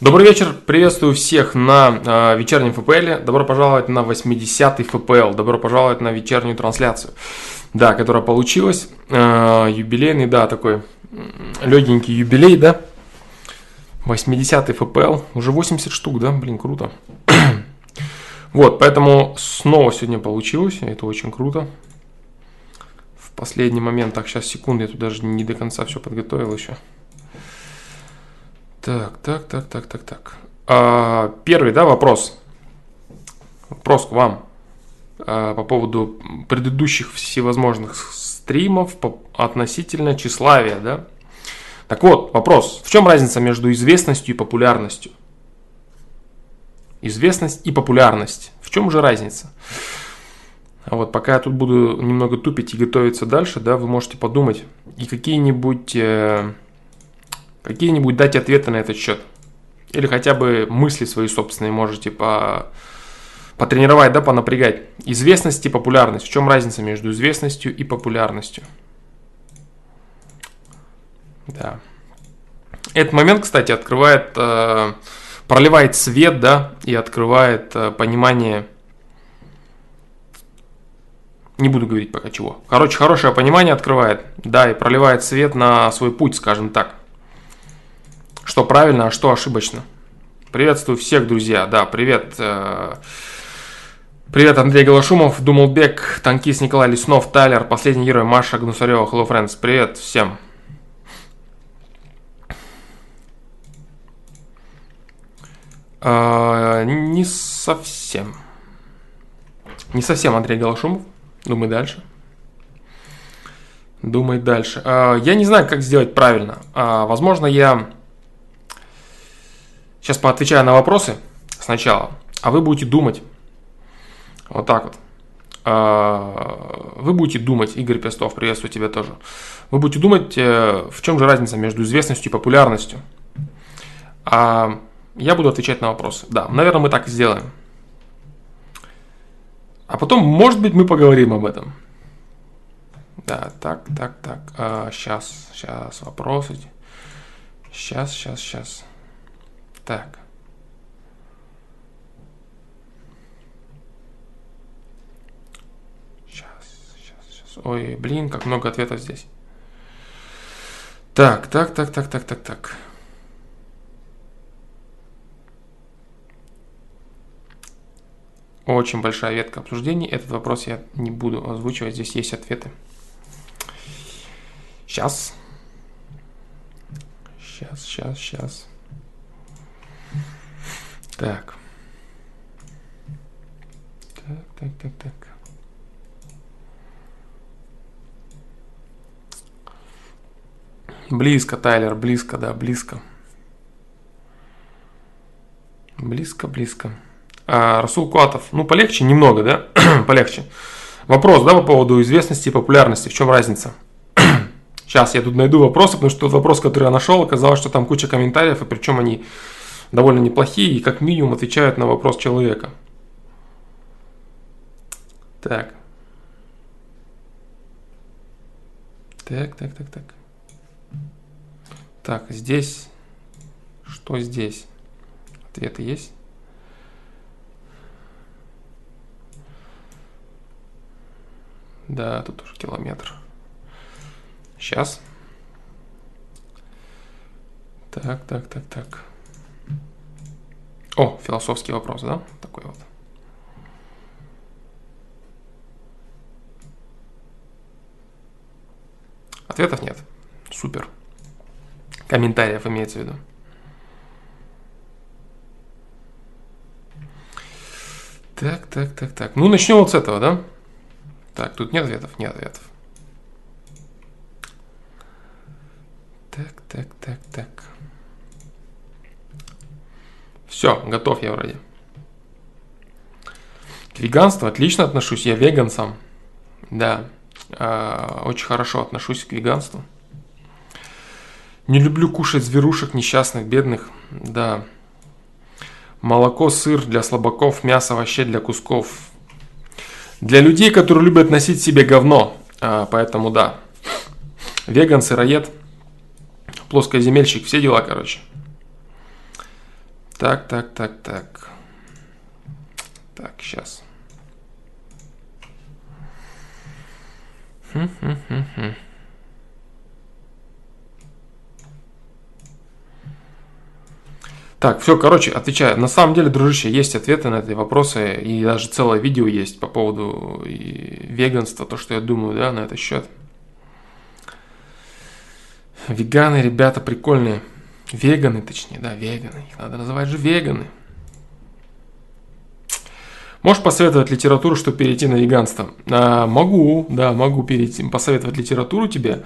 Добрый вечер, приветствую всех на вечернем ФПЛе, добро пожаловать на 80-й ФПЛ, добро пожаловать на вечернюю трансляцию, да, которая получилась, юбилейный, да, такой легенький юбилей, да, 80-й ФПЛ, уже 80 штук, да, блин, круто, вот, поэтому снова сегодня получилось, это очень круто, в последний момент, так, сейчас, секунду, я тут даже не до конца все подготовил еще. Так. Первый, да, вопрос. Вопрос к вам по поводу предыдущих всевозможных стримов относительно тщеславия, да? Так вот, вопрос. В чем разница между известностью и популярностью? Известность и популярность. В чем же разница? Вот, пока я тут буду немного тупить и готовиться дальше, да, вы можете подумать и какие-нибудь дать ответы на этот счет. Или хотя бы мысли свои собственные можете потренировать, да, понапрягать. Известность и популярность. В чем разница между известностью и популярностью? Да. Этот момент, кстати, открывает, проливает свет, да, и открывает понимание. Не буду говорить пока чего. Короче, хорошее понимание открывает, да, и проливает свет на свой путь, скажем так. Что правильно, а что ошибочно. Приветствую всех, друзья. Да, привет. Привет, Андрей Голошумов, Думалбек, Танкист Николай Леснов, Тайлер, Последний герой, Маша Гнусарева, Hello Friends. Привет всем. Не совсем. Не совсем, Андрей Голошумов. Думай дальше. Думай дальше. Я не знаю, как сделать правильно. Возможно, я... Сейчас поотвечаю на вопросы сначала, а вы будете думать. Вот так вот. Вы будете думать, Игорь Пестов, приветствую тебя тоже. Вы будете думать, в чем же разница между известностью и популярностью. А я буду отвечать на вопросы. Да, наверное, мы так и сделаем. А потом, может быть, мы поговорим об этом. Да, так. Сейчас вопросы. Сейчас. Так. Сейчас. Ой, блин, как много ответов здесь. Так. Очень большая ветка обсуждений. Этот вопрос я не буду озвучивать. Здесь есть ответы. Сейчас. Так. Близко, Тайлер, близко. Близко. Расул Куатов, ну полегче немного, да? Полегче. Вопрос, да, по поводу известности и популярности, в чем разница? Сейчас я тут найду вопросы, потому что тот вопрос, который я нашел, оказалось, что там куча комментариев, и причем они... довольно неплохие и как минимум отвечают на вопрос человека. Так. Так, здесь. Что здесь? Ответы есть? Да, тут уже километр. Сейчас. Так. О, философский вопрос, да? Такой вот. Ответов нет. Супер. Комментариев имеется в виду. Так. Ну, начнем вот с этого, да? Так, тут нет ответов? Нет ответов. Так. Все, готов я вроде. К веганству отлично отношусь, я веган сам. Да, очень хорошо отношусь к веганству. Не люблю кушать зверушек, несчастных, бедных. Да. Молоко, сыр для слабаков, мясо, овощей для кусков. Для людей, которые любят носить себе говно. Поэтому да. Веган, сыроед, плоскоземельщик, все дела, короче. Так. Так, сейчас. Так, все, короче, отвечаю. На самом деле, дружище, есть ответы на эти вопросы, и даже целое видео есть по поводу веганства, то, что я думаю, да, на этот счет. Веганы, ребята, прикольные. Веганы, точнее, да, веганы. Их надо называть же веганы. Можешь посоветовать литературу, чтобы перейти на веганство? Могу посоветовать литературу тебе,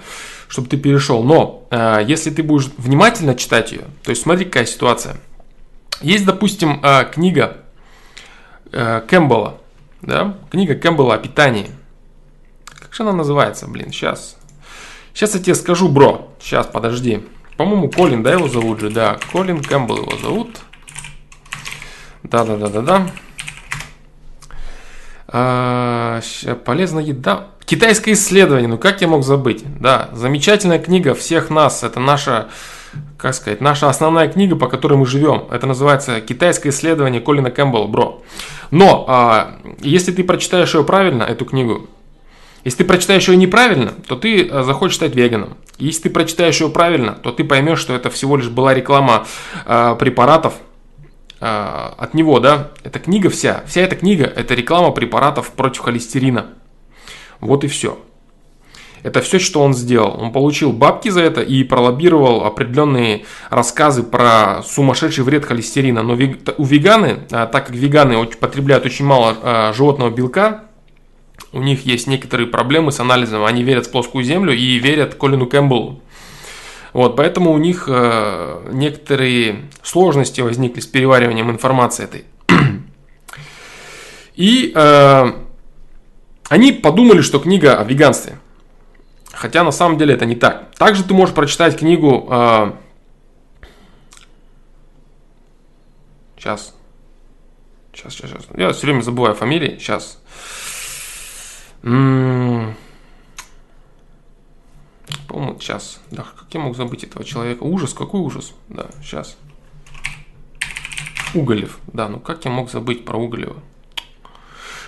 чтобы ты перешел. Но если ты будешь внимательно читать ее, то есть смотри, какая ситуация. Есть, допустим, книга Кэмпбелла, да? Книга Кэмпбелла о питании. Как же она называется, блин, сейчас. Сейчас я тебе скажу, бро. Сейчас, подожди. По-моему, Колин, да, его зовут же? Да, Колин Кэмпбелл его зовут. Да. Полезная еда. Китайское исследование. Ну как я мог забыть? Да, замечательная книга всех нас. Это наша, как сказать, наша основная книга, по которой мы живем. Это называется «Китайское исследование» Колина Кэмпбелла, бро. Но если ты прочитаешь ее правильно, эту книгу, если ты прочитаешь ее неправильно, то ты захочешь стать веганом. Если ты прочитаешь ее правильно, то ты поймешь, что это всего лишь была реклама препаратов. От него, да, эта книга вся эта книга, это реклама препаратов против холестерина. Вот и все. Это все, что он сделал. Он получил бабки за это и пролоббировал определенные рассказы про сумасшедший вред холестерина. Но у веганы, так как веганы потребляют очень мало животного белка, у них есть некоторые проблемы с анализом. Они верят в плоскую землю и верят Колину Кэмпбеллу. Вот, поэтому у них некоторые сложности возникли с перевариванием информации этой. И они подумали, что книга о веганстве. Хотя на самом деле это не так. Также ты можешь прочитать книгу... Сейчас. Я все время забываю фамилии. Сейчас. По-моему, сейчас. Да, как я мог забыть этого человека? Ужас, какой ужас. Да, сейчас. Уголев. Да, ну как я мог забыть про Уголева?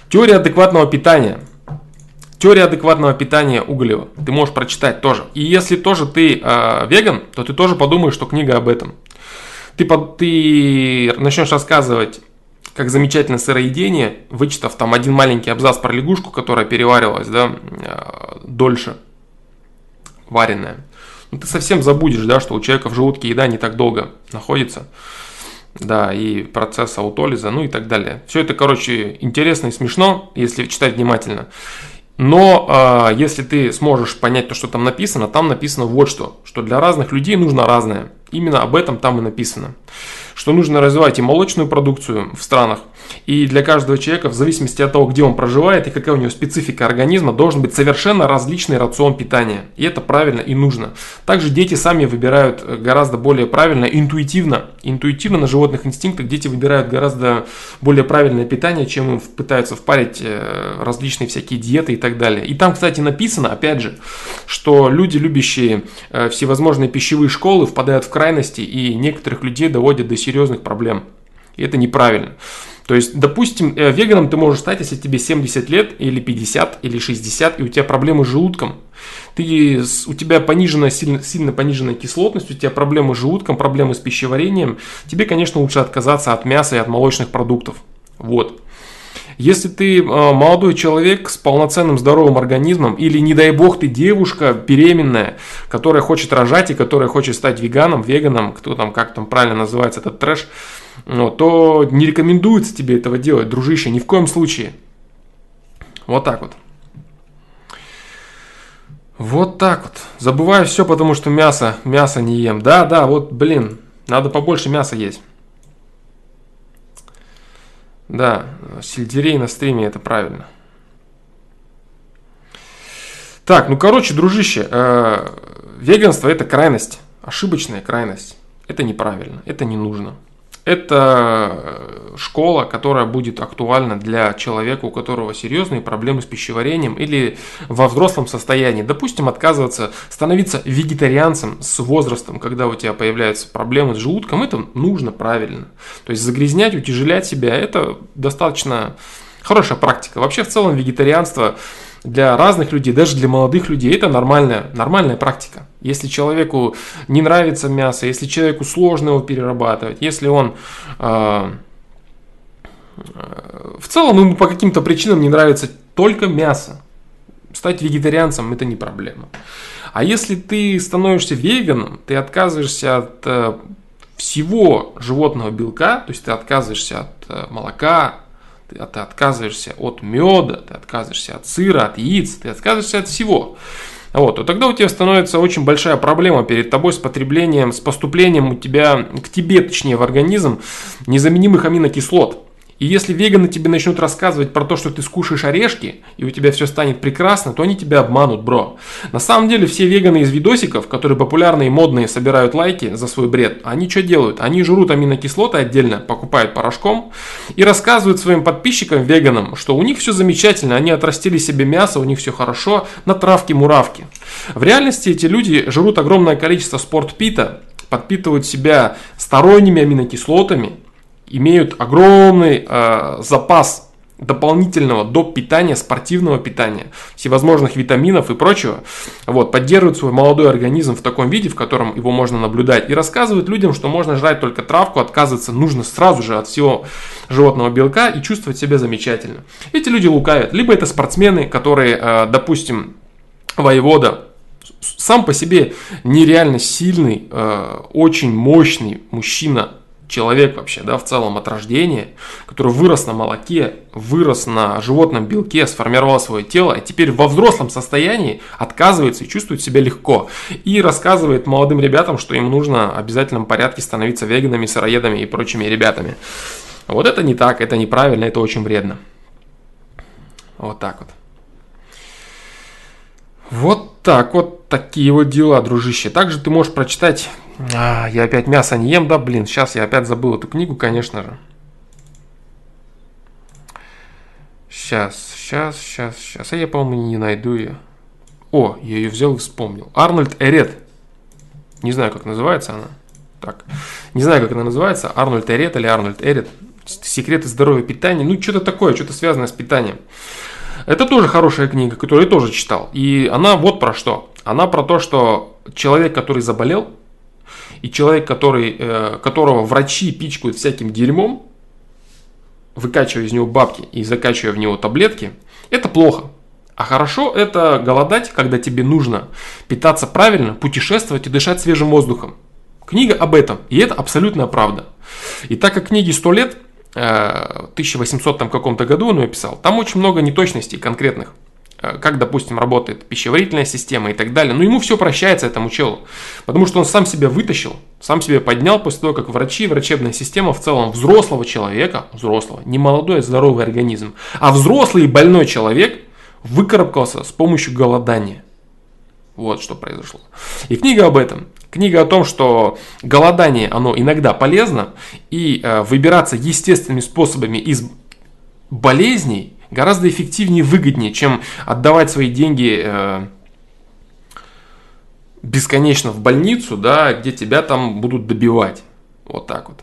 Теория адекватного питания. Теория адекватного питания Уголева. Ты можешь прочитать тоже. И если тоже ты веган, то ты тоже подумаешь, что книга об этом. Ты начнешь рассказывать, как замечательно сыроедение, вычитав там один маленький абзац про лягушку, которая переварилась, да, дольше. Вареная. Ну, ты совсем забудешь, да, что у человека в желудке еда не так долго находится. Да, и процесс аутолиза, ну и так далее. Все это, короче, интересно и смешно, если читать внимательно. Но если ты сможешь понять то, что там написано вот что. Что для разных людей нужно разное. Именно об этом там и написано. Что нужно развивать и молочную продукцию в странах. И для каждого человека, в зависимости от того, где он проживает и какая у него специфика организма, должен быть совершенно различный рацион питания. И это правильно и нужно. Также дети сами выбирают гораздо более правильно, интуитивно. Интуитивно на животных инстинктах дети выбирают гораздо более правильное питание, чем им пытаются впарить различные всякие диеты и так далее. И там, кстати, написано, опять же, что люди, любящие всевозможные пищевые школы, впадают в крайности и некоторых людей доводят до серьезных проблем. И это неправильно. То есть, допустим, веганом ты можешь стать, если тебе 70 лет, или 50, или 60, и у тебя проблемы с желудком. У тебя пониженная, сильно пониженная кислотность, у тебя проблемы с желудком, проблемы с пищеварением. Тебе, конечно, лучше отказаться от мяса и от молочных продуктов. Вот. Если ты молодой человек с полноценным здоровым организмом, или, не дай бог, ты девушка беременная, которая хочет рожать и которая хочет стать веганом, кто там, как там правильно называется этот трэш, то не рекомендуется тебе этого делать, дружище, ни в коем случае. Вот так вот. Вот так вот. Забываю все, потому что мясо не ем. Да, вот, блин, надо побольше мяса есть. Да, сельдерей на стриме, это правильно. Так, ну короче, дружище, веганство это крайность, ошибочная крайность. Это неправильно, это не нужно. Это школа, которая будет актуальна для человека, у которого серьезные проблемы с пищеварением или во взрослом состоянии. Допустим, отказываться, становиться вегетарианцем с возрастом, когда у тебя появляются проблемы с желудком, это нужно правильно. То есть загрязнять, утяжелять себя – это достаточно хорошая практика. Вообще, в целом, вегетарианство для разных людей, даже для молодых людей, это нормальная практика. Если человеку не нравится мясо, если человеку сложно его перерабатывать, если он в целом ему по каким-то причинам не нравится только мясо, стать вегетарианцем – это не проблема. А если ты становишься веганом, ты отказываешься от всего животного белка, то есть ты отказываешься от молока, ты отказываешься от меда, ты отказываешься от сыра, от яиц, ты отказываешься от всего. Вот, и тогда у тебя становится очень большая проблема перед тобой с потреблением, с поступлением к тебе, в организм незаменимых аминокислот. И если веганы тебе начнут рассказывать про то, что ты скушаешь орешки, и у тебя все станет прекрасно, то они тебя обманут, бро. На самом деле, все веганы из видосиков, которые популярные и модные, собирают лайки за свой бред, они что делают? Они жрут аминокислоты отдельно, покупают порошком и рассказывают своим подписчикам, веганам, что у них все замечательно, они отрастили себе мясо, у них все хорошо, на травке-муравке. В реальности эти люди жрут огромное количество спортпита, подпитывают себя сторонними аминокислотами, имеют огромный запас дополнительного доп. Питания, спортивного питания, всевозможных витаминов и прочего. Вот, поддерживают свой молодой организм в таком виде, в котором его можно наблюдать, и рассказывают людям, что можно жрать только травку, отказываться нужно сразу же от всего животного белка и чувствовать себя замечательно. Эти люди лукавят. Либо это спортсмены, которые, допустим, воевода, сам по себе нереально сильный, очень мощный мужчина, человек вообще, да, в целом от рождения, который вырос на молоке, вырос на животном белке, сформировал свое тело, и теперь во взрослом состоянии отказывается и чувствует себя легко. И рассказывает молодым ребятам, что им нужно в обязательном порядке становиться веганами, сыроедами и прочими ребятами. Вот это не так, это неправильно, это очень вредно. Вот так вот. Вот так вот, такие вот дела, дружище. Также ты можешь прочитать... Я опять мясо не ем, да, блин, сейчас я опять забыл эту книгу, конечно же. Сейчас. Я, по-моему, не найду ее. О, я ее взял и вспомнил. Арнольд Эрет. Не знаю, как называется она. Так, не знаю, как она называется. Арнольд Эрет или Арнольд Эрет. Секреты здоровья питания. Ну, что-то такое, что-то связанное с питанием. Это тоже хорошая книга, которую я тоже читал. И она вот про что. Она про то, что человек, который заболел, и человек, которого врачи пичкают всяким дерьмом, выкачивая из него бабки и закачивая в него таблетки, это плохо. А хорошо это голодать, когда тебе нужно питаться правильно, путешествовать и дышать свежим воздухом. Книга об этом, и это абсолютная правда. И так как книге 100 лет, в 1800 каком-то году он ее писал, там очень много неточностей конкретных. Как, допустим, работает пищеварительная система и так далее. Но ему все прощается, этому челу. Потому что он сам себя вытащил, сам себя поднял после того, как врачи, врачебная система в целом взрослого человека, взрослого, не молодой, а здоровый организм, а взрослый и больной человек выкарабкался с помощью голодания. Вот что произошло. И книга об этом. Книга о том, что голодание, оно иногда полезно, и выбираться естественными способами из болезней гораздо эффективнее и выгоднее, чем отдавать свои деньги бесконечно в больницу, да, где тебя там будут добивать. Вот так вот.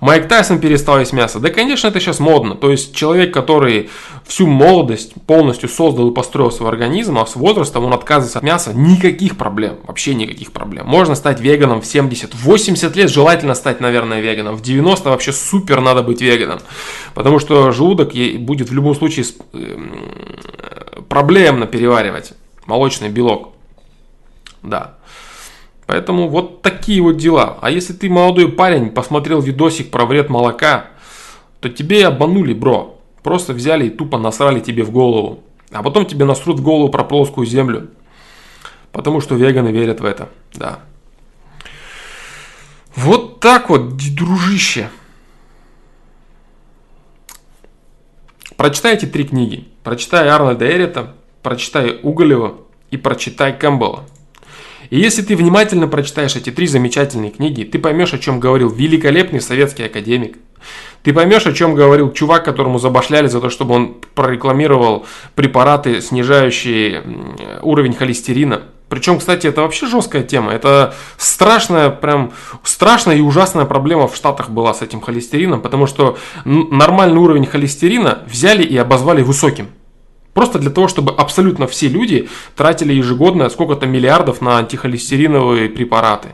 Майк Тайсон перестал есть мясо. Да, конечно, это сейчас модно. То есть человек, который всю молодость полностью создал и построил свой организм, а с возрастом он отказывается от мяса, никаких проблем. Вообще никаких проблем. Можно стать веганом в 70-80 лет. Желательно стать, наверное, веганом. В 90 вообще супер надо быть веганом. Потому что желудок будет в любом случае проблемно переваривать молочный белок. Да. Поэтому вот такие вот дела. А если ты молодой парень, посмотрел видосик про вред молока, то тебе и обманули, бро. Просто взяли и тупо насрали тебе в голову. А потом тебе насрут в голову про плоскую землю. Потому что веганы верят в это. Да. Вот так вот, дружище. Прочитай эти три книги. Прочитай Арнольда Эрета, прочитай Уголева и прочитай Кэмпбелла. И если ты внимательно прочитаешь эти три замечательные книги, ты поймешь, о чем говорил великолепный советский академик. Ты поймешь, о чем говорил чувак, которому забашляли за то, чтобы он прорекламировал препараты, снижающие уровень холестерина. Причем, кстати, это вообще жесткая тема. Это страшная, прям страшная и ужасная проблема в Штатах была с этим холестерином, потому что нормальный уровень холестерина взяли и обозвали высоким. Просто для того, чтобы абсолютно все люди тратили ежегодно сколько-то миллиардов на антихолестериновые препараты.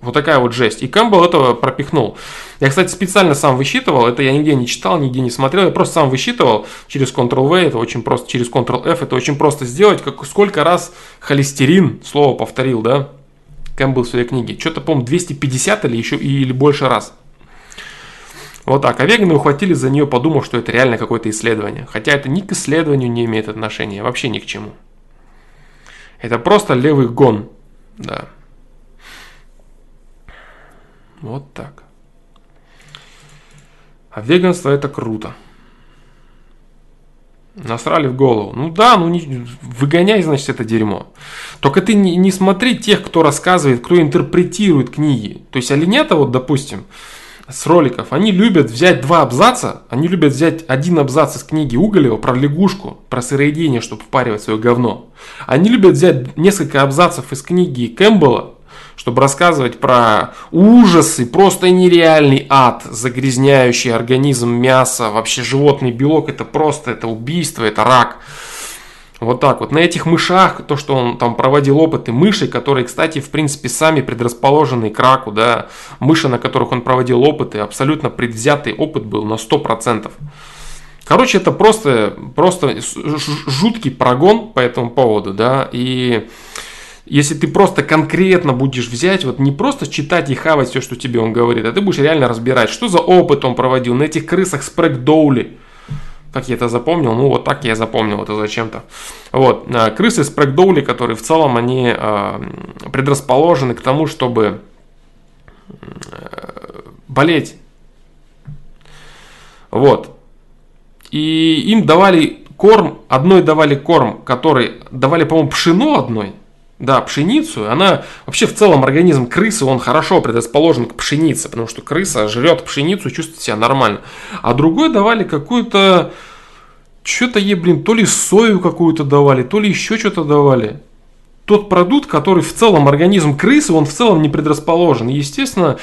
Вот такая вот жесть. И Кэмпбелл этого пропихнул. Я, кстати, специально сам высчитывал. Это я нигде не читал, нигде не смотрел. Я просто сам высчитывал через Ctrl-V. Это очень просто. Через Ctrl-F. Это очень просто сделать. Сколько раз холестерин, слово повторил, да? Кэмпбелл в своей книге. Что-то, по-моему, 250 или еще или больше раз. Вот так. А веганы ухватили за нее, подумав, что это реально какое-то исследование. Хотя это ни к исследованию не имеет отношения. Вообще ни к чему. Это просто левый гон. Да. Вот так. А веганство это круто. Насрали в голову. Ну да, ну не, выгоняй, значит, это дерьмо. Только ты не смотри тех, кто рассказывает, кто интерпретирует книги. То есть оленята, вот допустим, с роликов, они любят взять два абзаца, они любят взять один абзац из книги Уголева про лягушку, про сыроедение, чтобы впаривать свое говно. Они любят взять несколько абзацев из книги Кэмпбелла, чтобы рассказывать про ужасы, просто нереальный ад, загрязняющий организм, мясо, вообще животный белок, это просто, это убийство, это рак. Вот так вот. На этих мышах, то, что он там проводил опыты мышей, которые, кстати, в принципе, сами предрасположены к раку, да, мыши, на которых он проводил опыты, абсолютно предвзятый опыт был на 100%. Короче, это просто жуткий прогон по этому поводу, да, и... Если ты просто конкретно будешь взять, вот не просто читать и хавать все, что тебе он говорит, а ты будешь реально разбирать, что за опыт он проводил на этих крысах Спрэг-Доули. Как я это запомнил? Ну, вот так я запомнил это зачем-то. Вот, крысы Спрэг-Доули, которые в целом, они предрасположены к тому, чтобы болеть. Вот. И им давали корм, одной давали корм, который давали, по-моему, пшено одной. Да, пшеницу, она вообще в целом организм крысы, он хорошо предрасположен к пшенице, потому что крыса жрет пшеницу и чувствует себя нормально. А другой давали какую-то, что-то ей, блин, то ли сою какую-то давали, то ли еще что-то давали. Тот продукт, который в целом организм крысы, он в целом не предрасположен. Естественно,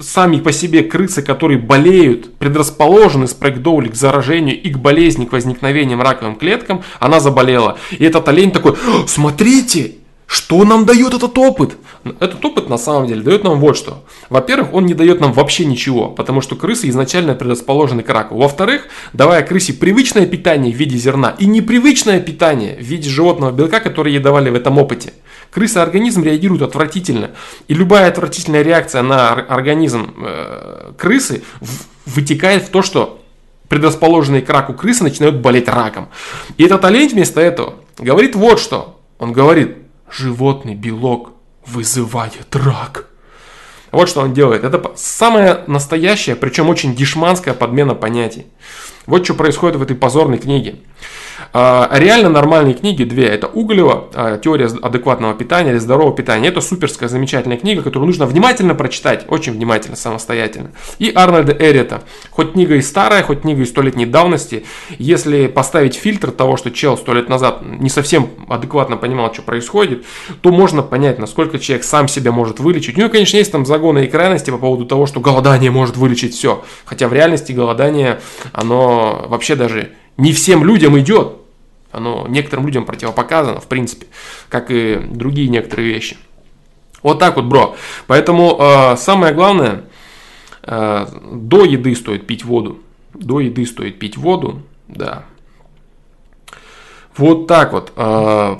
сами по себе крысы, которые болеют, предрасположены Спрэг-Доули к заражению и к болезни, к возникновениям раковым клеткам, она заболела. И этот олень такой: смотрите, что нам дает этот опыт? Этот опыт на самом деле дает нам вот что. Во-первых, он не дает нам вообще ничего, потому что крысы изначально предрасположены к раку. Во-вторых, давая крысе привычное питание в виде зерна и непривычное питание в виде животного белка, которое ей давали в этом опыте, крыса, организм реагирует отвратительно. И любая отвратительная реакция на организм крысы вытекает в то, что предрасположенные к раку крысы начинают болеть раком. И этот олень вместо этого говорит вот что. Он говорит: животный белок вызывает рак. Вот что он делает. Это самая настоящая, причем очень дешманская подмена понятий. Вот что происходит в этой позорной книге. Реально нормальные книги две. Это Уголева «Теория адекватного питания» или «Здорового питания». Это суперская, замечательная книга, которую нужно внимательно прочитать. Очень внимательно, самостоятельно. И Арнольда Эрета. Хоть книга и старая, хоть книга и 100-летней давности. Если поставить фильтр того, что чел 100 лет назад не совсем адекватно понимал, что происходит, то можно понять, насколько человек сам себя может вылечить. Ну и, конечно, есть там загоны и крайности по поводу того, что голодание может вылечить все. Хотя в реальности голодание, оно вообще даже... не всем людям идет, оно некоторым людям противопоказано, в принципе, как и другие некоторые вещи. Вот так вот, бро. Поэтому самое главное, до еды стоит пить воду. До еды стоит пить воду, да. Вот так вот.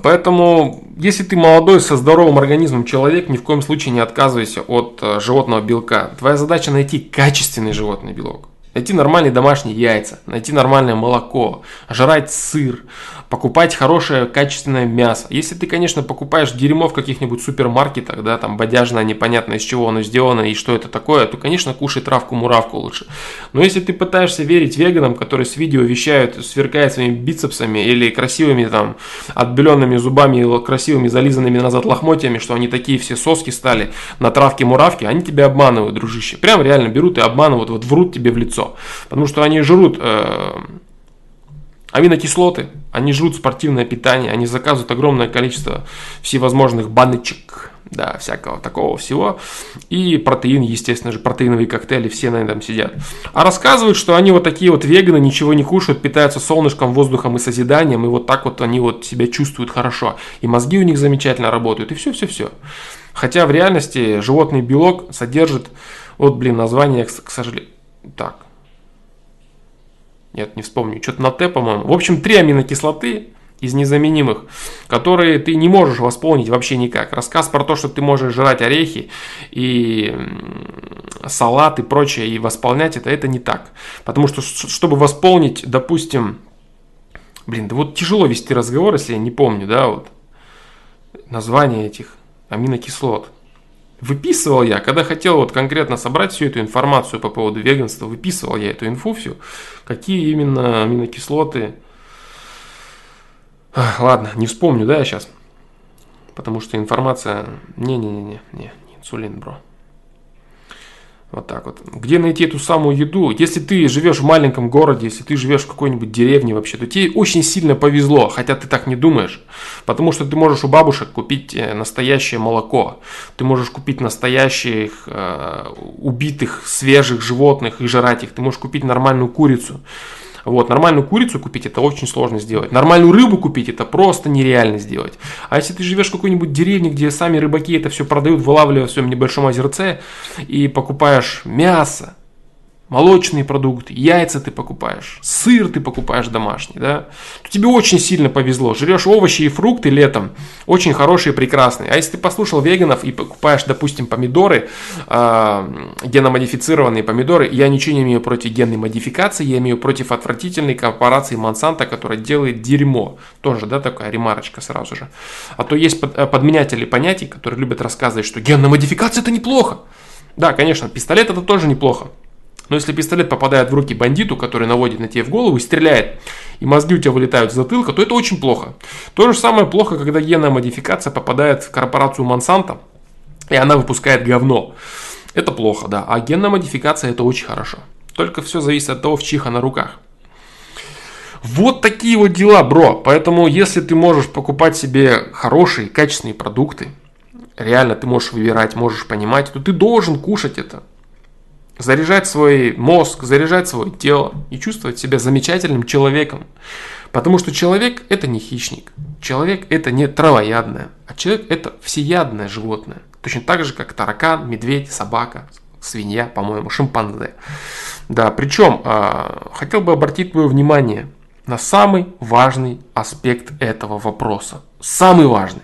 Поэтому, если ты молодой, со здоровым организмом человек, ни в коем случае не отказывайся от животного белка. Твоя задача найти качественный животный белок. Найти нормальные домашние яйца, найти нормальное молоко, жрать сыр, покупать хорошее качественное мясо. Если ты, конечно, покупаешь дерьмо в каких-нибудь супермаркетах, да, там бодяжное, непонятно из чего оно сделано и что это такое, то, конечно, кушай травку-муравку лучше. Но если ты пытаешься верить веганам, которые с видео вещают, сверкая своими бицепсами или красивыми там отбеленными зубами или красивыми зализанными назад лохмотьями, что они такие все соски стали на травке-муравке, они тебя обманывают, дружище. Прям реально берут и обманывают, вот врут тебе в лицо. Потому что они жрут... аминокислоты, они жрут спортивное питание, они заказывают огромное количество всевозможных баночек, да, всякого такого всего. И протеин, естественно же, протеиновые коктейли, все на этом сидят. А рассказывают, что они вот такие вот веганы, ничего не кушают, питаются солнышком, воздухом и созиданием, и вот так вот они вот себя чувствуют хорошо. И мозги у них замечательно работают, и все-все-все. Хотя в реальности животный белок содержит, вот, блин, название, к сожалению, так. Нет, не вспомню, что-то на Т, по-моему. В общем, 3 аминокислоты из незаменимых, которые ты не можешь восполнить вообще никак. Рассказ про то, что ты можешь жрать орехи и салат и прочее, и восполнять это не так. Потому что, чтобы восполнить, допустим... Блин, да вот тяжело вести разговор, если я не помню, да, вот. Название этих аминокислот. Выписывал я, когда хотел вот конкретно собрать всю эту информацию по поводу веганства, выписывал я эту инфу всю, какие именно аминокислоты. Ладно, не вспомню, да, я сейчас, потому что информация, не инсулин, бро. Вот так вот. Где найти эту самую еду? Если ты живешь в маленьком городе, если ты живешь в какой-нибудь деревне вообще, то тебе очень сильно повезло, хотя ты так не думаешь. Потому что ты можешь у бабушек купить настоящее молоко. Ты можешь купить настоящих убитых, свежих животных и жрать их. Ты можешь купить нормальную курицу. Вот, нормальную курицу купить это очень сложно сделать. Нормальную рыбу купить это просто нереально сделать. А если ты живешь в какой-нибудь деревне, где сами рыбаки это все продают, вылавливая в своем небольшом озерце, и покупаешь мясо, молочные продукты, яйца ты покупаешь, сыр ты покупаешь домашний, да, то тебе очень сильно повезло. Жрешь овощи и фрукты летом, очень хорошие, прекрасные. А если ты послушал веганов и покупаешь, допустим, помидоры, геномодифицированные помидоры, я ничего не имею против генной модификации, я имею против отвратительной корпорации Monsanto, которая делает дерьмо. Тоже, да, такая ремарочка сразу же. А то есть подменятели понятий, которые любят рассказывать, что генная модификация это неплохо. Да, конечно, пистолет это тоже неплохо. Но если пистолет попадает в руки бандиту, который наводит на тебя в голову и стреляет, и мозги у тебя вылетают с затылка, то это очень плохо. То же самое плохо, когда генная модификация попадает в корпорацию Monsanto, и она выпускает говно. Это плохо, да. А генная модификация это очень хорошо. Только все зависит от того, в чьих она руках. Вот такие вот дела, бро. Поэтому, если ты можешь покупать себе хорошие, качественные продукты, реально ты можешь выбирать, можешь понимать, то ты должен кушать это. Заряжать свой мозг, заряжать свое тело и чувствовать себя замечательным человеком. Потому что человек это не хищник, человек это не травоядное, а человек это всеядное животное. Точно так же, как таракан, медведь, собака, свинья, по-моему, шимпанзе. Да, причем хотел бы обратить твое внимание на самый важный аспект этого вопроса. Самый важный.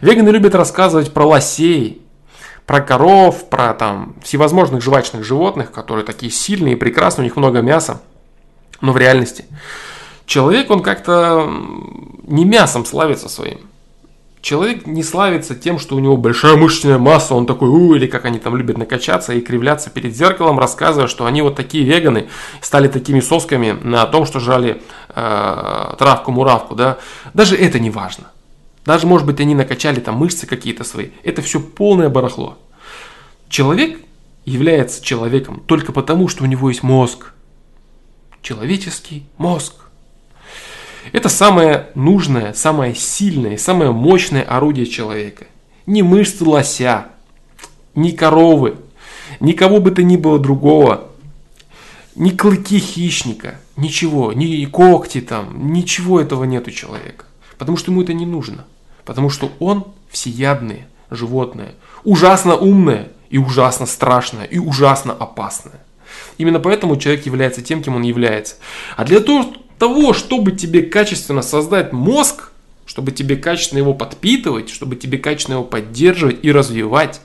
Веганы любят рассказывать про лосей, про коров, про там всевозможных жвачных животных, которые такие сильные и прекрасные, у них много мяса. Но в реальности человек, он как-то не мясом славится своим. Человек не славится тем, что у него большая мышечная масса, он такой, или как они там любят накачаться и кривляться перед зеркалом, рассказывая, что они вот такие веганы, стали такими сосками на том, что жрали травку-муравку. Да? Даже это не важно. Даже, может быть, они накачали там мышцы какие-то свои. Это все полное барахло. Человек является человеком только потому, что у него есть мозг. Человеческий мозг. Это самое нужное, самое сильное, самое мощное орудие человека. Не мышцы лося, не коровы, никого бы то ни было другого. Ни клыки хищника, ничего, ни когти там, ничего этого нет у человека. Потому что ему это не нужно. Потому что он всеядное животное. Ужасно умное, и ужасно страшное, и ужасно опасное. Именно поэтому человек является тем, кем он является. А для того, чтобы тебе качественно создать мозг, чтобы тебе качественно его подпитывать, чтобы тебе качественно его поддерживать и развивать,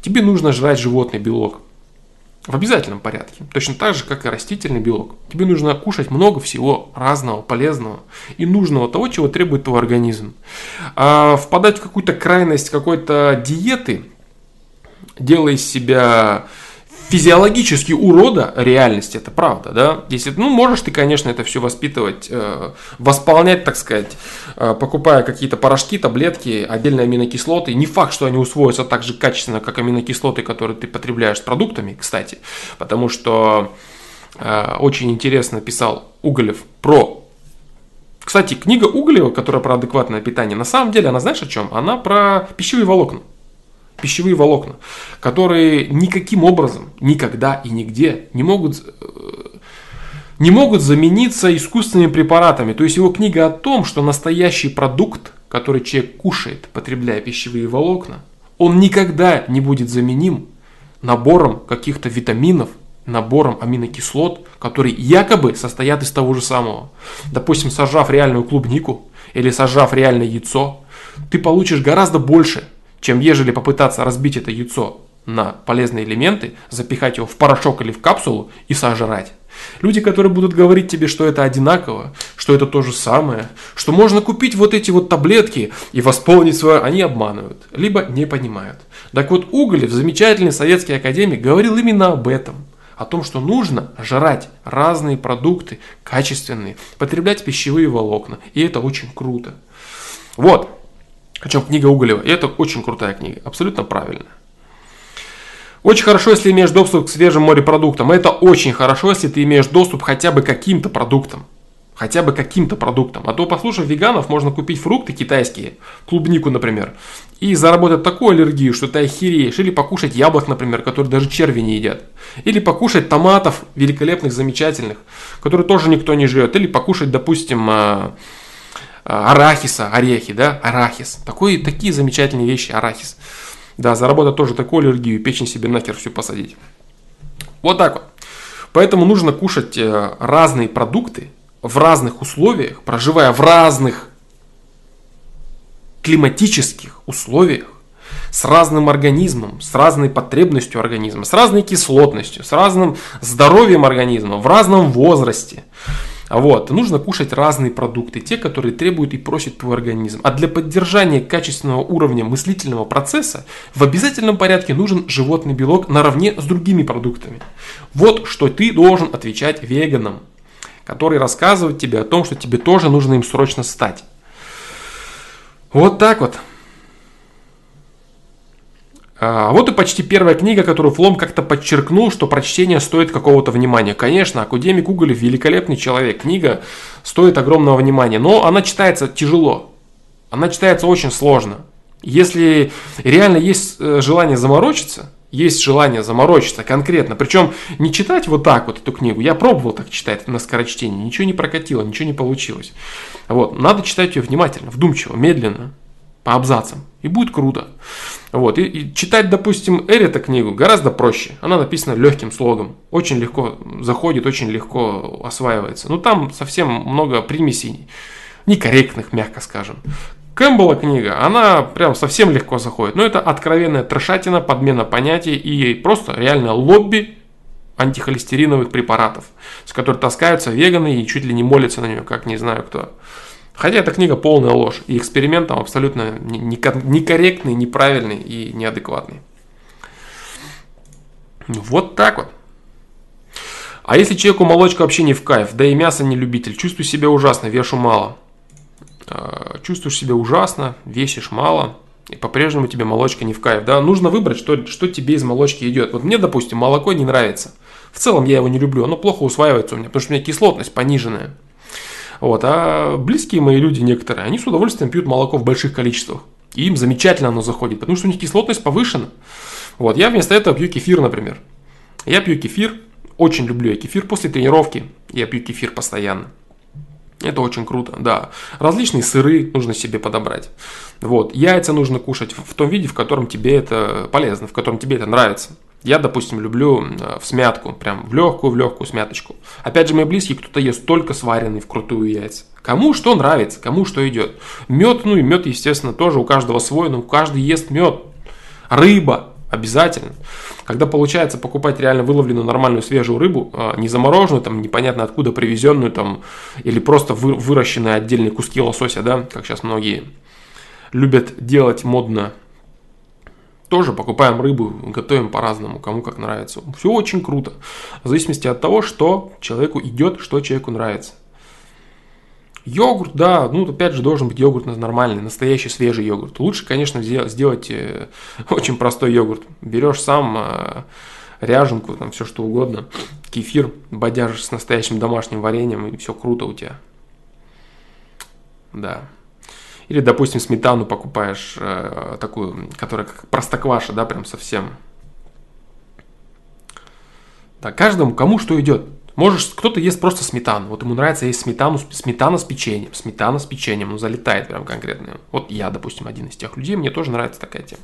тебе нужно жрать животный белок. в обязательном порядке, точно так же, как и растительный белок. Тебе нужно кушать много всего разного, полезного и нужного, того, чего требует твой организм. А впадать в какую-то крайность какой-то диеты, делая из себя физиологически урода реальности, это правда, да? Если, можешь ты, конечно, это все воспитывать, восполнять, так сказать, покупая какие-то порошки, таблетки, отдельные аминокислоты. Не факт, что они усвоятся так же качественно, как аминокислоты, которые ты потребляешь с продуктами, кстати, потому что очень интересно писал Уголев про... Кстати, книга Уголева, которая про адекватное питание, на самом деле, она знаешь о чем? Она про пищевые волокна. Пищевые волокна, которые никаким образом, никогда и нигде не могут замениться искусственными препаратами. То есть его книга о том, что настоящий продукт, который человек кушает, потребляя пищевые волокна, он никогда не будет заменим набором каких-то витаминов, набором аминокислот, которые якобы состоят из того же самого. Допустим, сажав реальную клубнику или сажав реальное яйцо, ты получишь гораздо больше, чем ежели попытаться разбить это яйцо на полезные элементы, запихать его в порошок или в капсулу и сожрать. Люди, которые будут говорить тебе, что это одинаково, что это то же самое, что можно купить вот эти вот таблетки и восполнить свое, они обманывают, либо не понимают. Так вот, Уголев, замечательный советский академик, говорил именно об этом. О том, что нужно жрать разные продукты, качественные, потреблять пищевые волокна. И это очень круто. Вот. О чем книга Уголева. И это очень крутая книга. Абсолютно правильно. Очень хорошо, если имеешь доступ к свежим морепродуктам. Это очень хорошо, если ты имеешь доступ хотя бы к каким-то продуктам. Хотя бы каким-то продуктам. А то, послушав веганов, можно купить фрукты китайские, клубнику, например, и заработать такую аллергию, что ты охереешь. Или покушать яблок, например, которые даже черви не едят. Или покушать томатов великолепных, замечательных, которые тоже никто не жрет. Или покушать, допустим... арахис. Такие замечательные вещи, арахис. Да, заработать тоже такую аллергию, печень себе нахер всю посадить. Вот так вот. Поэтому нужно кушать разные продукты в разных условиях, проживая в разных климатических условиях, с разным организмом, с разной потребностью организма, с разной кислотностью, с разным здоровьем организма, в разном возрасте. Вот. Нужно кушать разные продукты, те, которые требуют и просит твой организм. А для поддержания качественного уровня мыслительного процесса в обязательном порядке нужен животный белок наравне с другими продуктами. Вот что ты должен отвечать веганам, которые рассказывают тебе о том, что тебе тоже нужно им срочно стать. Вот так вот. Вот и почти первая книга, которую Флом как-то подчеркнул, что прочтение стоит какого-то внимания. Конечно, академик Уголев великолепный человек. Книга стоит огромного внимания, но она читается тяжело. Она читается очень сложно. Если реально есть желание заморочиться, конкретно. Причем не читать вот так вот эту книгу. Я пробовал так читать на скорочтении. Ничего не прокатило, ничего не получилось. Вот. Надо читать ее внимательно, вдумчиво, медленно, по абзацам. И будет круто. Вот. И читать, допустим, Эрета книгу гораздо проще. Она написана легким слогом. Очень легко заходит, очень легко осваивается. Но там совсем много примесей некорректных, мягко скажем. Кэмпбелла книга, она прям совсем легко заходит. Но это откровенная трешатина, подмена понятий и просто реально лобби антихолестериновых препаратов, с которыми таскаются веганы и чуть ли не молятся на нее, как не знаю кто. Хотя эта книга полная ложь, и эксперимент там абсолютно некорректный, неправильный и неадекватный. Вот так вот. А если человеку молочка вообще не в кайф, да и мясо не любитель, чувствую себя ужасно, вешу мало. Чувствуешь себя ужасно, весишь мало, и по-прежнему тебе молочка не в кайф. Да? Нужно выбрать, что тебе из молочки идет. Вот мне, допустим, молоко не нравится. В целом я его не люблю, оно плохо усваивается у меня, потому что у меня кислотность пониженная. Вот, а близкие мои люди некоторые, они с удовольствием пьют молоко в больших количествах. И им замечательно оно заходит, потому что у них кислотность повышена. Вот, я вместо этого пью кефир, например. Я пью кефир, очень люблю я кефир после тренировки. Я пью кефир постоянно. Это очень круто, да. Различные сыры нужно себе подобрать. Вот, яйца нужно кушать в том виде, в котором тебе это полезно, в котором тебе это нравится. Я, допустим, люблю в смятку, прям в легкую смяточку. Опять же, мои близкие, кто-то ест только сваренные вкрутую яйца. Кому что нравится, кому что идет. Мед, естественно, тоже у каждого свой, но каждый ест мед. Рыба. Обязательно. Когда получается покупать реально выловленную нормальную свежую рыбу, не замороженную, там, непонятно откуда привезенную, там, или просто выращенные отдельные куски лосося, да, как сейчас многие любят делать модно. Тоже покупаем рыбу, готовим по-разному, кому как нравится. Все очень круто. В зависимости от того, что человеку идет, что человеку нравится. Йогурт, да, ну опять же должен быть йогурт нормальный, настоящий свежий йогурт. Лучше, конечно, сделать очень простой йогурт. Берешь сам ряженку, там все что угодно, кефир, бодяжишь с настоящим домашним вареньем, и все круто у тебя. Да. Или, допустим, сметану покупаешь такую, которая как простокваша, да, прям совсем. Да, каждому, кому что идет. Можешь, кто-то ест просто сметану, вот ему нравится есть сметану, сметана с печеньем, ну залетает прям конкретно. Вот я, допустим, один из тех людей, мне тоже нравится такая тема.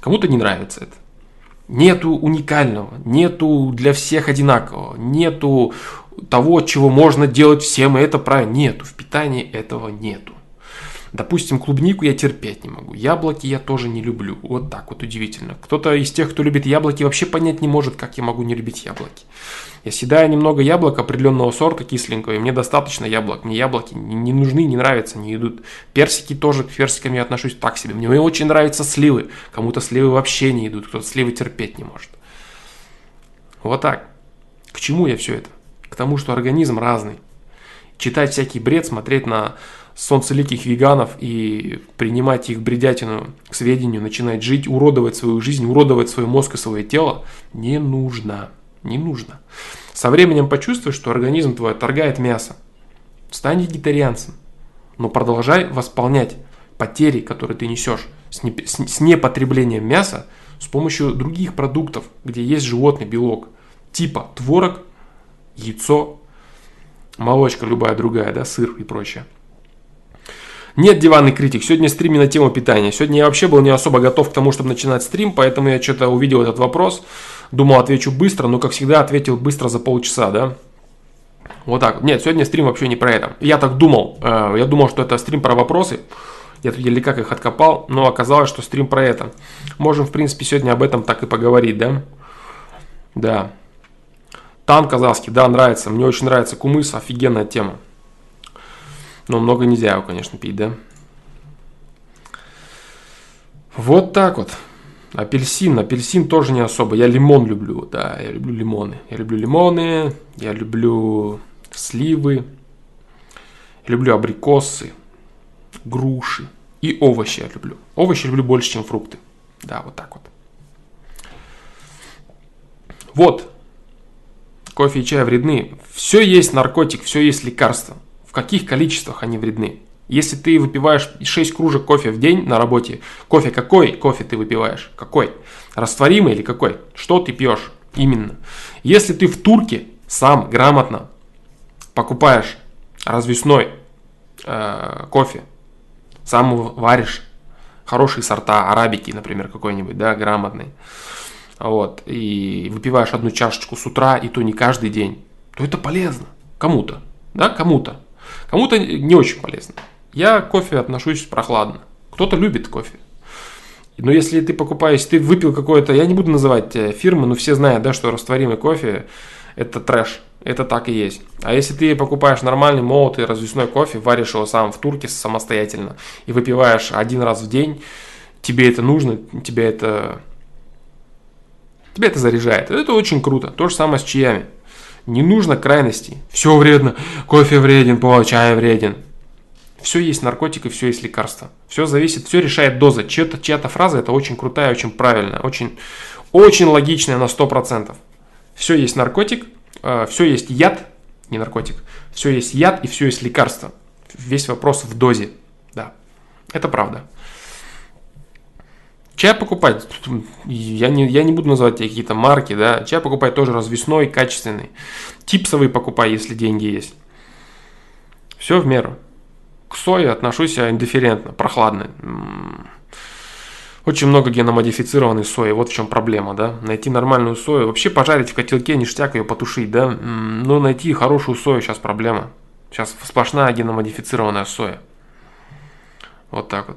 Кому-то не нравится это. Нету уникального, нету для всех одинакового, нету того, чего можно делать всем, и это правильно. Нету, в питании этого нету. Допустим, клубнику я терпеть не могу, яблоки я тоже не люблю, вот так вот удивительно. Кто-то из тех, кто любит яблоки, вообще понять не может, как я могу не любить яблоки. Я съедаю немного яблок определенного сорта кисленького, и мне достаточно яблок, мне яблоки не нужны, не нравятся, не идут. Персики тоже, к персикам я отношусь так себе, мне очень нравятся сливы, кому-то сливы вообще не идут, кто-то сливы терпеть не может. Вот так. К чему я все это? К тому, что организм разный. Читать всякий бред, смотреть на солнцеликих веганов и принимать их бредятину к сведению, начинать жить, уродовать свою жизнь, уродовать свой мозг и свое тело не нужно. Не нужно. Со временем почувствуешь, что организм твой отторгает мясо. Стань вегетарианцем, но продолжай восполнять потери, которые ты несешь с непотреблением мяса с помощью других продуктов, где есть животный белок, типа творог, яйцо, молочка любая другая, да, сыр и прочее. Нет, диванный критик, сегодня стрим не на тему питания. Сегодня я вообще был не особо готов к тому, чтобы начинать стрим, поэтому я что-то увидел этот вопрос, думал, отвечу быстро, но, как всегда, ответил быстро за полчаса, да? Вот так. Нет, сегодня стрим вообще не про это. Я так думал, что это стрим про вопросы, я тут еле как их откопал, но оказалось, что стрим про это. Можем, в принципе, сегодня об этом так и поговорить, да? Да. Тан казахский, да, нравится, мне очень нравится кумыс, офигенная тема. Но много нельзя его, конечно, пить, да? Вот так вот. Апельсин тоже не особо. Я лимон люблю, да, я люблю лимоны. Я люблю сливы, я люблю абрикосы, груши и овощи я люблю. Овощи люблю больше, чем фрукты. Да, вот так вот. Вот. Кофе и чай вредны. Все есть наркотик, все есть лекарство. В каких количествах они вредны? Если ты выпиваешь 6 кружек кофе в день на работе, кофе какой? Кофе ты выпиваешь? Какой? Растворимый или какой? Что ты пьешь именно? Если ты в турке сам грамотно покупаешь развесной кофе, сам его варишь, хорошие сорта, арабики, например, какой-нибудь, да, грамотный, вот, и выпиваешь одну чашечку с утра, и то не каждый день, то это полезно кому-то, да, кому-то. Кому-то не очень полезно. Я к кофе отношусь прохладно. Кто-то любит кофе. Но если ты покупаешь, ты выпил какое-то, я не буду называть фирмы, но все знают, да, что растворимый кофе – это трэш. Это так и есть. А если ты покупаешь нормальный молотый развесной кофе, варишь его сам в турке самостоятельно и выпиваешь один раз в день, тебе это нужно, тебя это заряжает. Это очень круто. То же самое с чаями. Не нужно крайностей. Все вредно. Кофе вреден, чай вреден. Все есть наркотик и все есть лекарство. Все зависит, все решает доза. Чья-то фраза это очень крутая, очень правильная, очень логичная на 100%. Все есть наркотик, все есть яд, не наркотик. Все есть яд и все есть лекарство. Весь вопрос в дозе. Да, это правда. Чай покупать, я не буду называть какие-то марки, да, чай покупать тоже развесной, качественный. Типсовый покупай, если деньги есть. Все в меру. К сое отношусь индифферентно, прохладно. Очень много геномодифицированной сои, вот в чем проблема, да. Найти нормальную сою, вообще пожарить в котелке, ништяк ее потушить, да. Но найти хорошую сою сейчас проблема. Сейчас сплошная геномодифицированная соя. Вот так вот.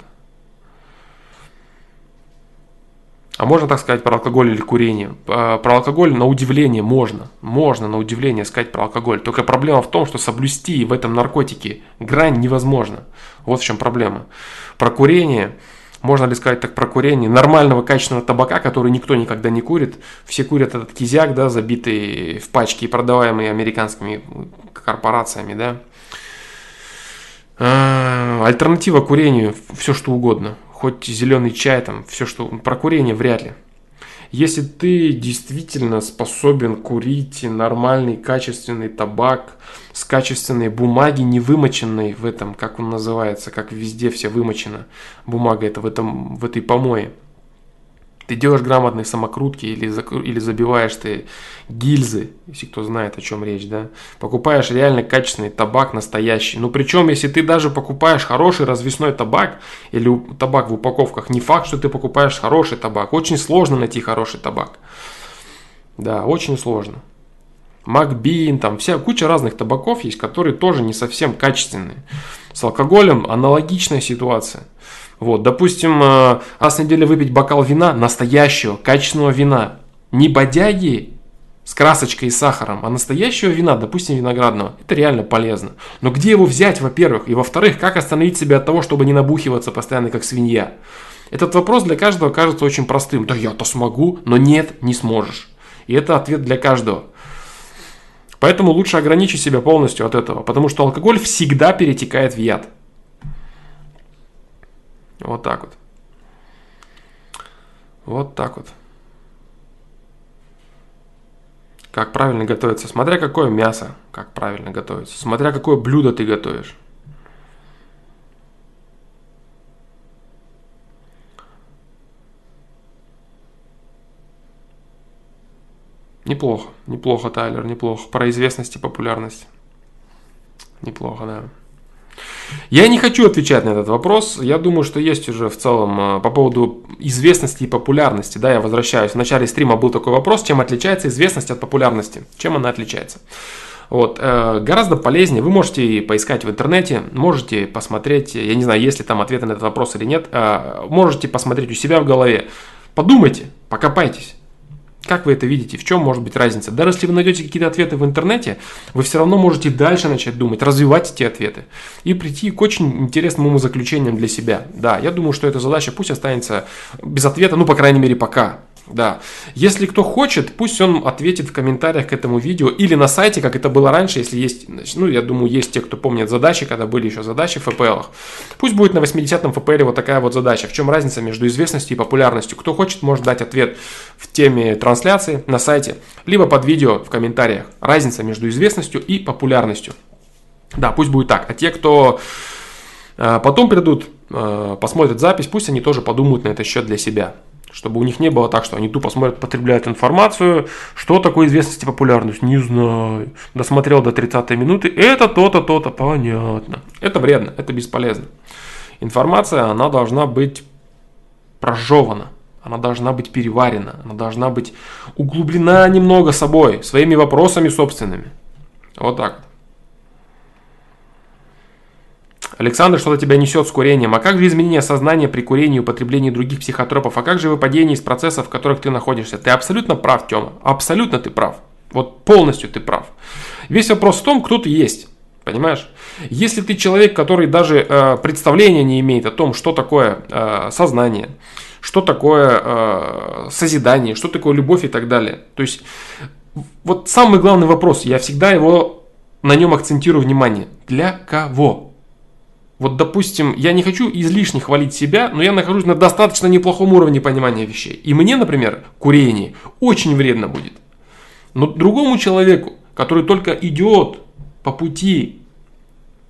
А можно так сказать про алкоголь или курение? Про алкоголь на удивление можно. Можно на удивление сказать про алкоголь. Только проблема в том, что соблюсти в этом наркотике грань невозможно. Вот в чем проблема. Про курение... Можно ли сказать так про курение? Нормального качественного табака, который никто никогда не курит. Все курят этот кизяк, да, забитый в пачки и продаваемый американскими корпорациями, да. Альтернатива курению все что угодно. Хоть зеленый чай, там, все что. Про курение вряд ли. Если ты действительно способен курить нормальный качественный табак с качественной бумаги, не вымоченной в этом, как он называется, как везде все вымочена бумага это в этой помое, ты делаешь грамотные самокрутки или забиваешь ты гильзы, если кто знает, о чем речь, да, покупаешь реально качественный табак настоящий. Ну, причем, если ты даже покупаешь хороший развесной табак или табак в упаковках, не факт, что ты покупаешь хороший табак. Очень сложно найти хороший табак. Да, очень сложно. Макбин, там вся куча разных табаков есть, которые тоже не совсем качественные. С алкоголем аналогичная ситуация. Вот, допустим, раз в неделю выпить бокал вина, настоящего, качественного вина. Не бодяги с красочкой и сахаром, а настоящего вина, допустим, виноградного. Это реально полезно. Но где его взять, во-первых? И во-вторых, как остановить себя от того, чтобы не набухиваться постоянно, как свинья? Этот вопрос для каждого кажется очень простым. Да я-то смогу, но нет, не сможешь. И это ответ для каждого. Поэтому лучше ограничить себя полностью от этого. Потому что алкоголь всегда перетекает в яд. Вот так вот. Вот так вот. Как правильно готовиться? Смотря какое мясо, как правильно готовится. Смотря какое блюдо ты готовишь. Неплохо. Неплохо, Тайлер, неплохо. Про известность и популярность. Неплохо, да. Я не хочу отвечать на этот вопрос. Я думаю, что есть уже в целом по поводу известности и популярности. Да, я возвращаюсь. В начале стрима был такой вопрос, чем отличается известность от популярности. Чем она отличается? Вот. Гораздо полезнее. Вы можете поискать в интернете, можете посмотреть. Я не знаю, есть ли там ответы на этот вопрос или нет. Можете посмотреть у себя в голове. Подумайте, покопайтесь. Как вы это видите? В чем может быть разница? Даже если вы найдете какие-то ответы в интернете, вы все равно можете дальше начать думать, развивать эти ответы и прийти к очень интересным умозаключениям для себя. Да, я думаю, что эта задача пусть останется без ответа, ну, по крайней мере, пока. Да. Если кто хочет, пусть он ответит в комментариях к этому видео или на сайте, как это было раньше, если есть, ну, я думаю, есть те, кто помнит задачи, когда были еще задачи в ФПЛах. Пусть будет на 80-м ФПЛе вот такая вот задача. В чем разница между известностью и популярностью? Кто хочет, может дать ответ в теме трансляции на сайте, либо под видео в комментариях. Разница между известностью и популярностью. Да, пусть будет так. А те, кто потом придут, посмотрят запись, пусть они тоже подумают на этот счет для себя. Чтобы у них не было так, что они тупо смотрят, потребляют информацию. Что такое известность и популярность? Не знаю. Досмотрел до 30-й минуты. Это то-то, то-то. Понятно. Это вредно, это бесполезно. Информация, она должна быть прожевана. Она должна быть переварена. Она должна быть углублена немного собой. Своими вопросами собственными. Вот так. Александр, что-то тебя несет с курением. А как же изменение сознания при курении и употреблении других психотропов? А как же выпадение из процессов, в которых ты находишься? Ты абсолютно прав, Тёма. Абсолютно ты прав. Вот полностью ты прав. Весь вопрос в том, кто ты есть. Понимаешь? Если ты человек, который даже представления не имеет о том, что такое сознание, что такое созидание, что такое любовь и так далее. То есть, вот самый главный вопрос, я всегда его на нем акцентирую внимание. Для кого? Вот, допустим, я не хочу излишне хвалить себя, но я нахожусь на достаточно неплохом уровне понимания вещей. И мне, например, курение очень вредно будет. Но другому человеку, который только идет по пути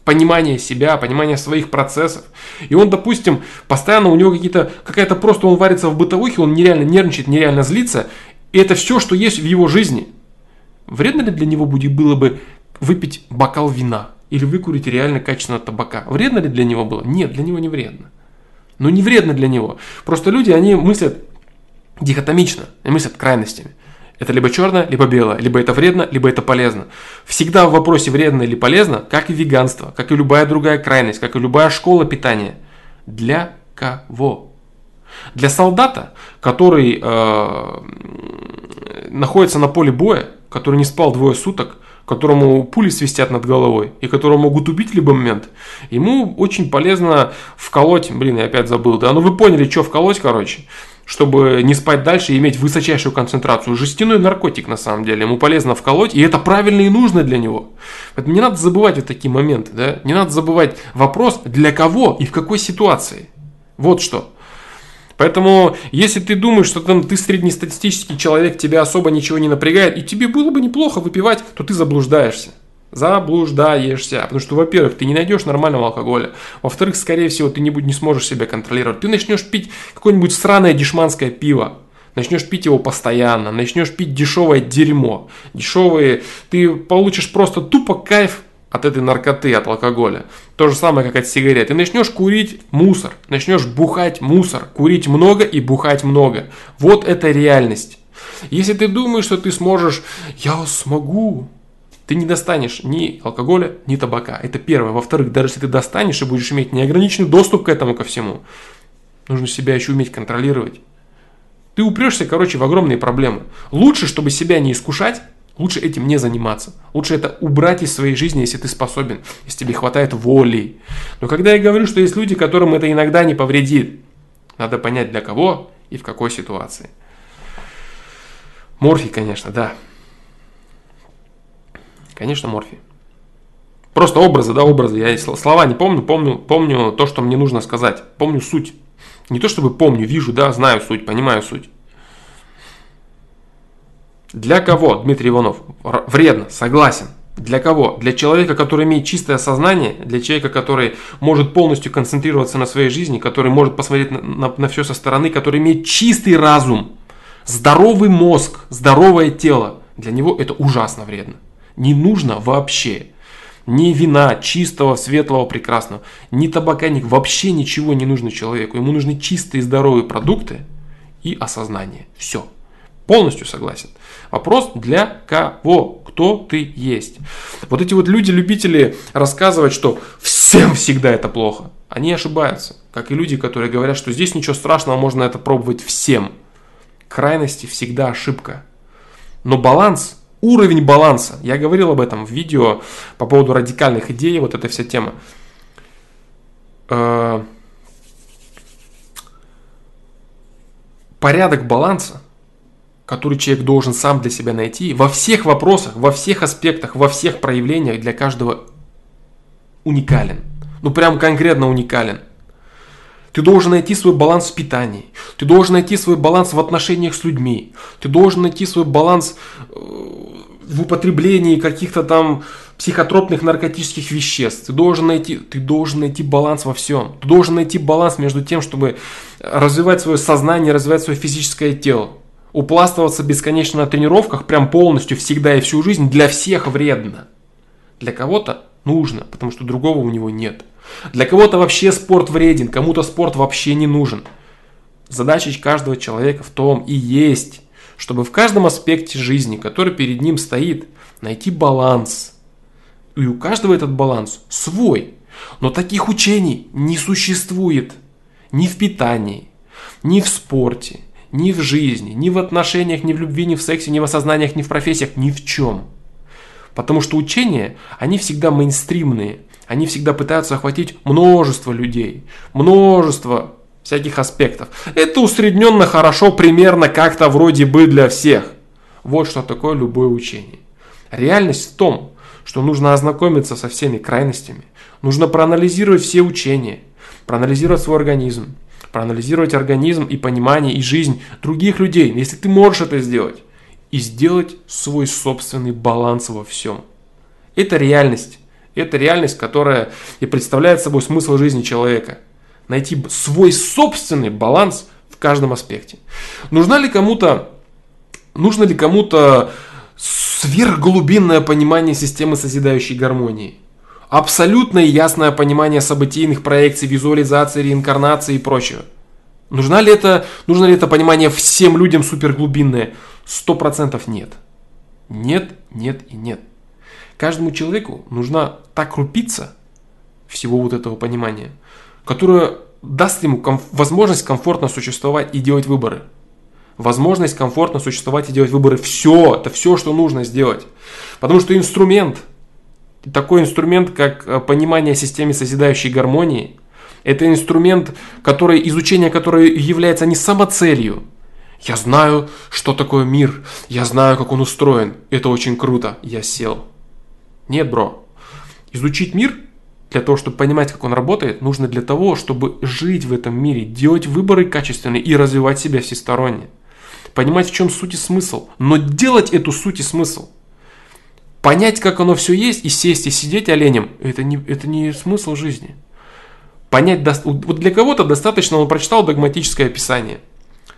понимания себя, понимания своих процессов, и он, допустим, постоянно у него какая-то просто он варится в бытовухе, он нереально нервничает, нереально злится, и это все, что есть в его жизни. Вредно ли для него было бы выпить бокал вина? Или выкурить реально качественного табака. Вредно ли для него было? Нет, для него не вредно. Но не вредно для него. Просто люди, они мыслят дихотомично, они мыслят крайностями. Это либо черное, либо белое, либо это вредно, либо это полезно. Всегда в вопросе вредно или полезно, как и веганство, как и любая другая крайность, как и любая школа питания. Для кого? Для солдата, который находится на поле боя, который не спал двое суток, которому пули свистят над головой и которого могут убить в любой момент, ему очень полезно вколоть, блин, я опять забыл, да, ну вы поняли, что вколоть, короче, чтобы не спать дальше и иметь высочайшую концентрацию. Жестяной наркотик, на самом деле, ему полезно вколоть, и это правильно и нужно для него. Поэтому не надо забывать вот такие моменты, да, не надо забывать вопрос, для кого и в какой ситуации. Вот что. Поэтому, если ты думаешь, что ты среднестатистический человек, тебя особо ничего не напрягает, и тебе было бы неплохо выпивать, то ты заблуждаешься. Заблуждаешься. Потому что, во-первых, ты не найдешь нормального алкоголя. Во-вторых, скорее всего, ты не сможешь себя контролировать. Ты начнешь пить какое-нибудь сраное дешманское пиво. Начнешь пить его постоянно. Начнешь пить дешевое дерьмо. Дешевые... Ты получишь просто тупо кайф от этой наркоты, от алкоголя. То же самое, как от сигарет. Ты начнешь курить мусор, начнешь бухать мусор, курить много и бухать много. Вот это реальность. Если ты думаешь, что ты сможешь, я смогу, ты не достанешь ни алкоголя, ни табака. Это первое. Во-вторых, даже если ты достанешь и будешь иметь неограниченный доступ к этому, ко всему, нужно себя еще уметь контролировать. Ты упрешься, короче, в огромные проблемы. Лучше, чтобы себя не искушать, лучше этим не заниматься. Лучше это убрать из своей жизни, если ты способен, если тебе хватает воли. Но когда я говорю, что есть люди, которым это иногда не повредит, надо понять, для кого и в какой ситуации. Морфий, конечно, да. Конечно, морфий. Просто образы, да, образы. Я слова не помню, помню то, что мне нужно сказать. Помню суть. Не то, чтобы помню, вижу, да, знаю суть, понимаю суть. Для кого, Дмитрий Иванов? Вредно, согласен. Для кого? Для человека, который имеет чистое сознание, для человека, который может полностью концентрироваться на своей жизни, который может посмотреть на все со стороны, который имеет чистый разум, здоровый мозг, здоровое тело. Для него это ужасно вредно. Не нужно вообще ни вина, чистого, светлого, прекрасного, ни табака, ни... вообще ничего не нужно человеку. Ему нужны чистые, здоровые продукты и осознание. Все. Полностью согласен. Вопрос, для кого, кто ты есть. Вот эти вот люди, любители рассказывать, что всем всегда это плохо, они ошибаются. Как и люди, которые говорят, что здесь ничего страшного, можно это пробовать всем. Крайности всегда ошибка. Но баланс, уровень баланса, я говорил об этом в видео по поводу радикальных идей, вот эта вся тема. Порядок баланса, который человек должен сам для себя найти во всех вопросах, во всех аспектах, во всех проявлениях, для каждого уникален. Ну прям конкретно уникален. Ты должен найти свой баланс в питании, ты должен найти свой баланс в отношениях с людьми, ты должен найти свой баланс в употреблении каких-то там психотропных наркотических веществ. Ты должен найти баланс во всем. Ты должен найти баланс между тем, чтобы развивать свое сознание, развивать свое физическое тело. Упластываться бесконечно на тренировках, прям полностью, всегда и всю жизнь, для всех вредно. Для кого-то нужно, потому что другого у него нет. Для кого-то вообще спорт вреден, кому-то спорт вообще не нужен. Задача каждого человека в том и есть, чтобы в каждом аспекте жизни, который перед ним стоит, найти баланс. И у каждого этот баланс свой. Но таких учений не существует ни в питании, ни в спорте, ни в жизни, ни в отношениях, ни в любви, ни в сексе, ни в осознаниях, ни в профессиях, ни в чем. Потому что учения, они всегда мейнстримные. Они всегда пытаются охватить множество людей, множество всяких аспектов. Это усредненно, хорошо, примерно, как-то вроде бы для всех. Вот что такое любое учение. Реальность в том, что нужно ознакомиться со всеми крайностями. Нужно проанализировать все учения, проанализировать свой организм. Проанализировать организм и понимание, и жизнь других людей, если ты можешь это сделать. И сделать свой собственный баланс во всем. Это реальность. Это реальность, которая и представляет собой смысл жизни человека. Найти свой собственный баланс в каждом аспекте. Нужно ли кому-то сверхглубинное понимание системы созидающей гармонии? Абсолютное ясное понимание событийных проекций, визуализации, реинкарнации и прочего. Нужно ли это понимание всем людям суперглубинное? 100% нет. Нет, нет и нет. Каждому человеку нужна та крупица всего вот этого понимания, которая даст ему возможность комфортно существовать и делать выборы. Возможность комфортно существовать и делать выборы. Все, это все, что нужно сделать. Потому что инструмент, такой инструмент, как понимание системы созидающей гармонии, это инструмент, который, изучение которого является не самоцелью. Я знаю, что такое мир, я знаю, как он устроен, это очень круто, я сел. Нет, бро. Изучить мир, для того, чтобы понимать, как он работает, нужно для того, чтобы жить в этом мире, делать выборы качественные и развивать себя всесторонне. Понимать, в чем суть и смысл, но делать эту суть и смысл. Понять, как оно все есть, и сесть, и сидеть оленем, это не смысл жизни. Понять, вот для кого-то достаточно, он прочитал догматическое описание.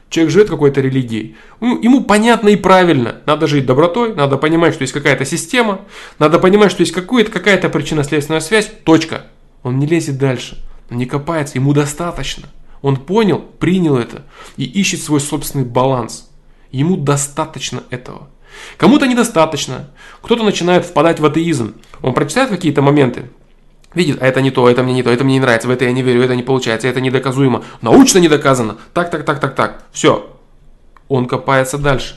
Человек живет какой-то религией. Ему понятно и правильно. Надо жить добротой, надо понимать, что есть какая-то система, надо понимать, что есть какая-то причинно-следственная связь. Точка. Он не лезет дальше, он не копается, ему достаточно. Он понял, принял это и ищет свой собственный баланс. Ему достаточно этого. Кому-то недостаточно. Кто-то начинает впадать в атеизм. Он прочитает какие-то моменты. Видит, а это не то, это мне не то, это мне не нравится, в это я не верю, это не получается, это недоказуемо, научно не доказано, так, все. Он копается дальше.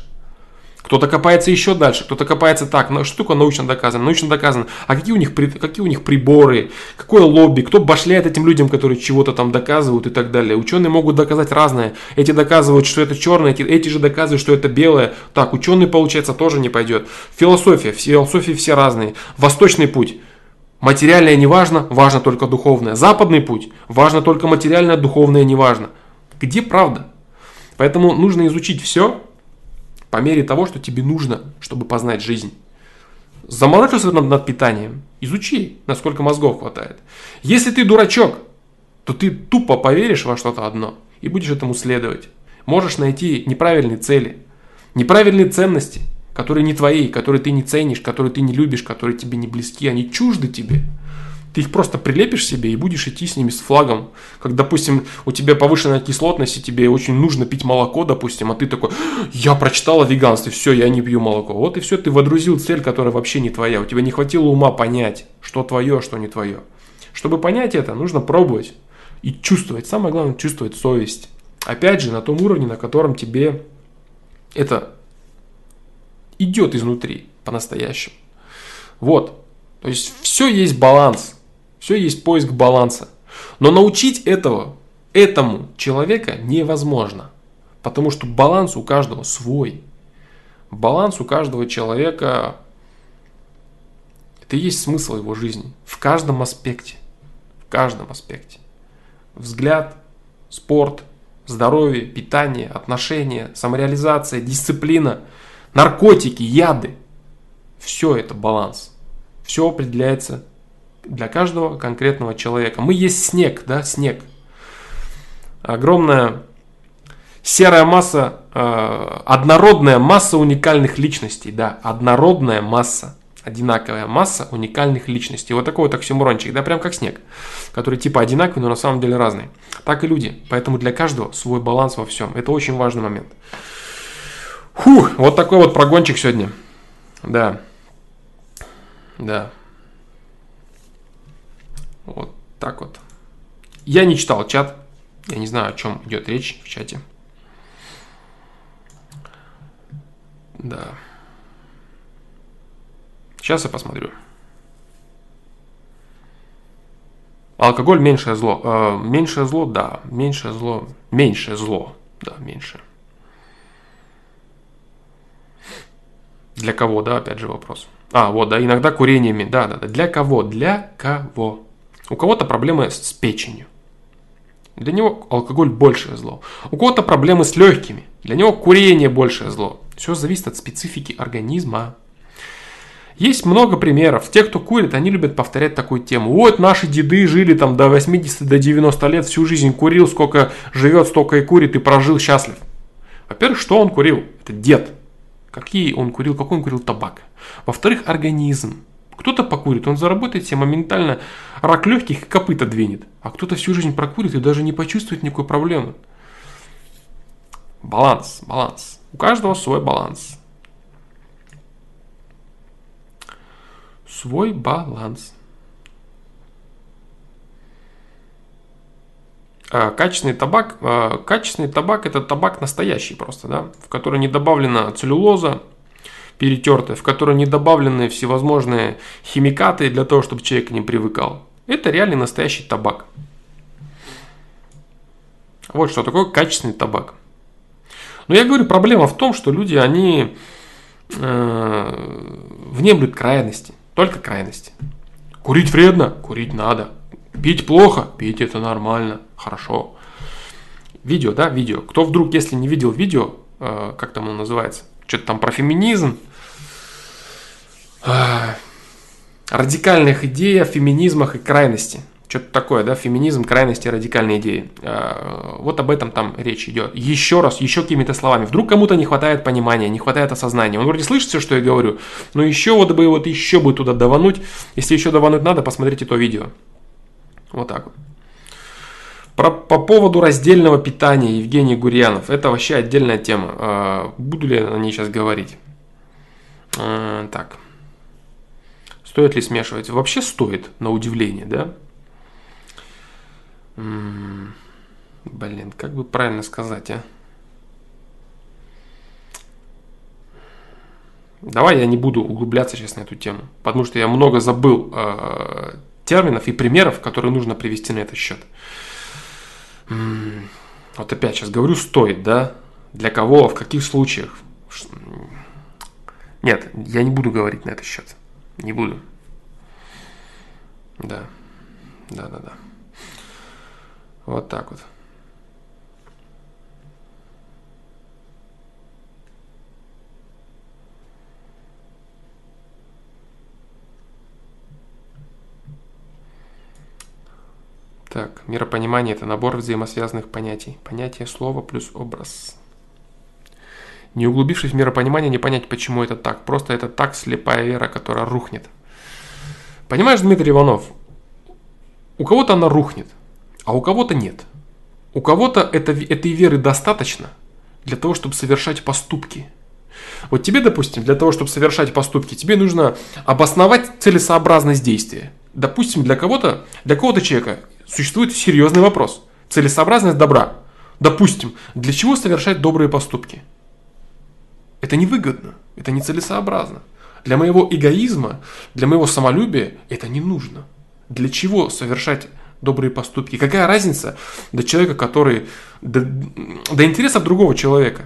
Кто-то копается еще дальше, кто-то копается так, штука научно доказана. А какие у них приборы, какое лобби, кто башляет этим людям, которые чего-то там доказывают и так далее. Ученые могут доказать разное. Эти доказывают, что это черное, эти же доказывают, что это белое. Так, ученый, получается, тоже не пойдет. Философии все разные. Восточный путь. Материальное не важно, важно только духовное. Западный путь, важно только материальное, духовное не важно. Где правда? Поэтому нужно изучить все по мере того, что тебе нужно, чтобы познать жизнь. Заморочился над питанием, изучи, насколько мозгов хватает. Если ты дурачок, то ты тупо поверишь во что-то одно и будешь этому следовать. Можешь найти неправильные цели, неправильные ценности, которые не твои, которые ты не ценишь, которые ты не любишь, которые тебе не близки, они чужды тебе. Ты их просто прилепишь себе и будешь идти с ними с флагом. Как, допустим, у тебя повышенная кислотность, и тебе очень нужно пить молоко, допустим, а ты такой, я прочитал о веганстве, все, я не пью молоко. Вот и все, ты водрузил цель, которая вообще не твоя. У тебя не хватило ума понять, что твое, а что не твое. Чтобы понять это, нужно пробовать и чувствовать. Самое главное, чувствовать совесть. Опять же, на том уровне, на котором тебе это идет изнутри по-настоящему. Вот. То есть все есть баланс. Все есть поиск баланса. Но научить этому человека невозможно. Потому что баланс у каждого свой. Баланс у каждого человека. Это и есть смысл его жизни. В каждом аспекте. В каждом аспекте. Взгляд, спорт, здоровье, питание, отношения, самореализация, дисциплина. Наркотики, яды. Все это баланс. Все определяется для каждого конкретного человека. Мы есть снег, да, снег. Огромная серая масса, однородная масса уникальных личностей. Да, однородная масса, одинаковая масса уникальных личностей. Вот такой вот оксюморончик, да, прям как снег. Который типа одинаковый, но на самом деле разный. Так и люди. Поэтому для каждого свой баланс во всем. Это очень важный момент. Фух, вот такой вот прогончик сегодня. Да. Вот так вот. Я не читал чат. Я не знаю, о чем идет речь в чате. Да. Сейчас я посмотрю. Алкоголь меньшее зло. Меньшее зло, да. Меньшее зло. Да, меньшее. Для кого, да, опять же вопрос. Вот, да, иногда курениями, да. Для кого? У кого-то проблемы с печенью. Для него алкоголь большее зло. У кого-то проблемы с легкими. Для него курение большее зло. Все зависит от специфики организма. Есть много примеров. Те, кто курит, они любят повторять такую тему. Вот наши деды жили там до 80, до 90 лет, всю жизнь курил, сколько живет, столько и курит, и прожил счастлив. Во-первых, что он курил? Это дед. Какой он курил табак. Во-вторых, организм. Кто-то покурит, он заработает себе моментально рак легких и копыта двинет. А кто-то всю жизнь прокурит и даже не почувствует никакой проблемы. Баланс. У каждого свой баланс. Качественный табак. Качественный табак — это табак настоящий просто, да, в который не добавлена целлюлоза перетертая, в который не добавлены всевозможные химикаты для того, чтобы человек к ним привыкал. Это реально настоящий табак. Вот что такое качественный табак. Но я говорю, проблема в том, что люди, они внемлют крайности. Только крайности. Курить вредно? Курить надо. Пить плохо? Пить это нормально. Хорошо. Видео, да, видео. Кто вдруг, если не видел видео, как там оно называется, что-то там про феминизм, радикальных идей о феминизмах и крайности. Что-то такое, да, феминизм, крайности, радикальные идеи. Вот об этом там речь идет. Еще раз, еще какими-то словами. Вдруг кому-то не хватает понимания, не хватает осознания. Он вроде слышит все, что я говорю, но еще вот еще бы туда давануть. Если еще давануть надо, посмотрите то видео. Вот так вот. По поводу раздельного питания, Евгений Гурьянов. Это вообще отдельная тема. Буду ли я о ней сейчас говорить? Так. Стоит ли смешивать? Вообще стоит, на удивление, да? Блин, как бы правильно сказать, а? Давай я не буду углубляться сейчас на эту тему, потому что я много забыл терминов и примеров, которые нужно привести на этот счет. Вот опять сейчас говорю, стоит, да? Для кого, в каких случаях? Нет, я не буду говорить на этот счет. Не буду. Да. Да. Вот так вот. Так, миропонимание — это набор взаимосвязанных понятий. Понятие, слово плюс образ. Не углубившись в миропонимание, не понять, почему это так. Просто это так, слепая вера, которая рухнет. Понимаешь, Дмитрий Иванов, у кого-то она рухнет, а у кого-то нет. У кого-то этой веры достаточно для того, чтобы совершать поступки. Вот тебе, допустим, для того, чтобы совершать поступки, тебе нужно обосновать целесообразность действия. Допустим, для кого-то человека существует серьезный вопрос. Целесообразность добра. Допустим, для чего совершать добрые поступки? Это невыгодно, это нецелесообразно. Для моего эгоизма, для моего самолюбия это не нужно. Для чего совершать добрые поступки? Какая разница до человека, который... до интересов другого человека.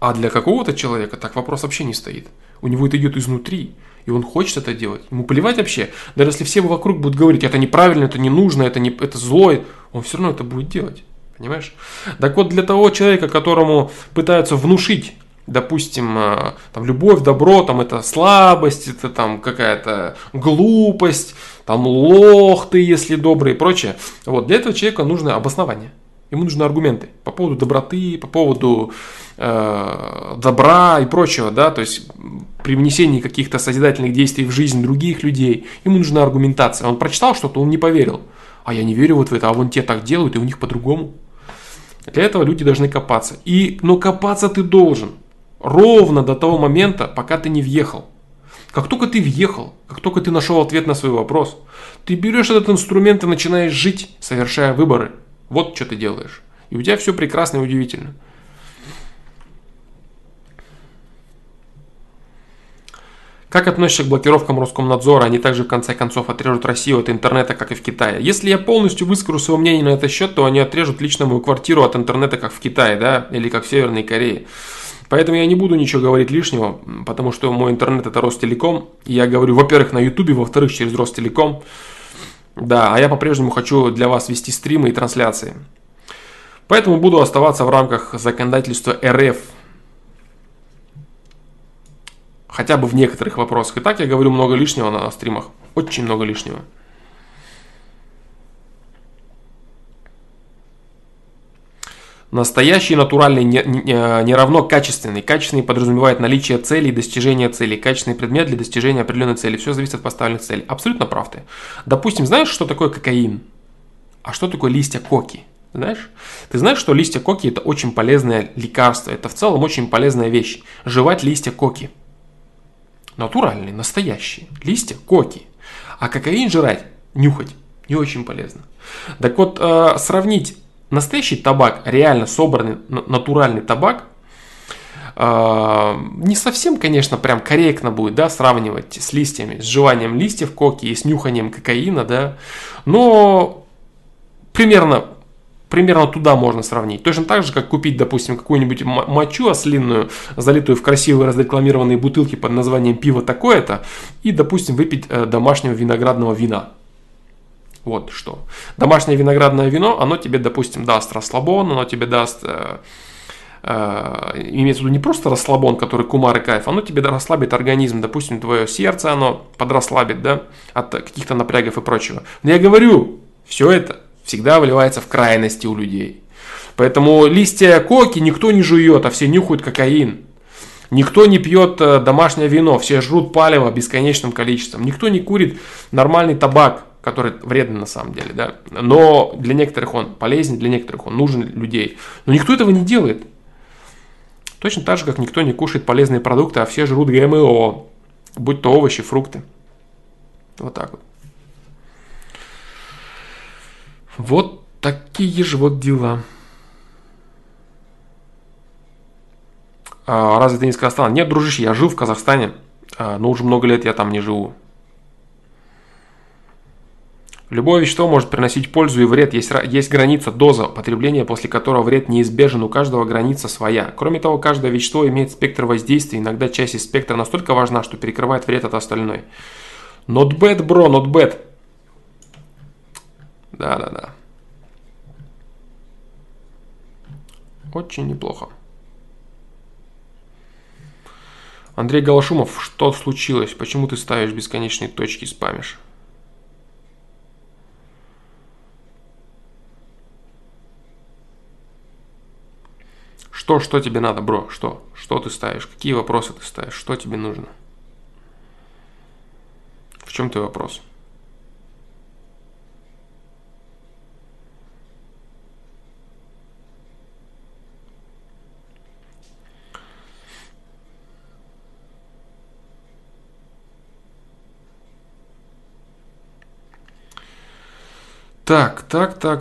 А для какого-то человека так вопрос вообще не стоит. У него это идет изнутри, и он хочет это делать. Ему плевать вообще. Даже если все вокруг будут говорить, это неправильно, это не нужно, это зло, он все равно это будет делать. Понимаешь? Так вот, для того человека, которому пытаются внушить, допустим, там, любовь, добро, там, это слабость, это там какая-то глупость, там, лох ты, если добрый и прочее. Вот, для этого человека нужно обоснование. Ему нужны аргументы по поводу доброты, по поводу добра и прочего, да, то есть при внесении каких-то созидательных действий в жизнь других людей, ему нужна аргументация. Он прочитал что-то, он не поверил. А я не верю вот в это, а вон те так делают, и у них по-другому. Для этого люди должны копаться. Но копаться ты должен ровно до того момента, пока ты не въехал. Как только ты въехал, как только ты нашел ответ на свой вопрос, ты берешь этот инструмент и начинаешь жить, совершая выборы. Вот что ты делаешь. И у тебя все прекрасно и удивительно. Как относишься к блокировкам Роскомнадзора? Они также в конце концов отрежут Россию от интернета, как и в Китае. Если я полностью выскажу свое мнение на этот счет, то они отрежут лично мою квартиру от интернета, как в Китае, да, или как в Северной Корее. Поэтому я не буду ничего говорить лишнего, потому что мой интернет — это Ростелеком. Я говорю, во-первых, на Ютубе, во-вторых, через Ростелеком. Да, а я по-прежнему хочу для вас вести стримы и трансляции. Поэтому буду оставаться в рамках законодательства РФ. Хотя бы в некоторых вопросах. И так я говорю много лишнего на стримах. Очень много лишнего. Настоящий, натуральный не равно качественный. Качественный подразумевает наличие целей и достижение целей. Качественный предмет для достижения определенной цели. Все зависит от поставленных целей. Абсолютно прав ты. Допустим, знаешь, что такое кокаин? А что такое листья коки? Знаешь? Ты знаешь, что листья коки — это очень полезное лекарство. Это в целом очень полезная вещь. Жевать листья коки. Натуральные, настоящие. Листья коки. А кокаин жрать, нюхать. не очень полезно. Так вот, сравнить настоящий табак, реально собранный натуральный табак, не совсем, конечно, прям корректно будет, да, сравнивать с листьями, с жеванием листьев коки и с нюханием кокаина, да, но примерно туда можно сравнить. Точно так же, как купить, допустим, какую-нибудь мочу ослинную, залитую в красивые разрекламированные бутылки под названием «пиво такое-то», и, допустим, выпить домашнего виноградного вина. Вот что. Домашнее виноградное вино, оно тебе, допустим, даст расслабон, оно тебе даст... имеется в виду не просто расслабон, который кумар и кайф, оно тебе расслабит организм, допустим, твое сердце оно подрасслабит, да, от каких-то напрягов и прочего. Но я говорю, все это всегда выливается в крайности у людей. Поэтому листья коки никто не жует, а все нюхают кокаин. Никто не пьет домашнее вино, все жрут палево бесконечным количеством. Никто не курит нормальный табак, который вреден на самом деле, да. Но для некоторых он полезен, для некоторых он нужен людей. Но никто этого не делает. Точно так же, как никто не кушает полезные продукты, а все жрут ГМО, будь то овощи, фрукты. Вот так вот. Вот такие же вот дела. Разве ты не из Казахстана? Нет, дружище, я жил в Казахстане, но уже много лет я там не живу. Любое вещество может приносить пользу и вред. Есть граница, доза потребления, после которого вред неизбежен. У каждого граница своя. Кроме того, каждое вещество имеет спектр воздействия. Иногда часть из спектра настолько важна, что перекрывает вред от остальной. Not bad, bro, not bad. Да-да-да. Очень неплохо. Андрей Голошумов, что случилось? Почему ты ставишь бесконечные точки и спамишь? Что тебе надо, бро? Что ты ставишь? Какие вопросы ты ставишь? Что тебе нужно? В чем твой вопрос? Так,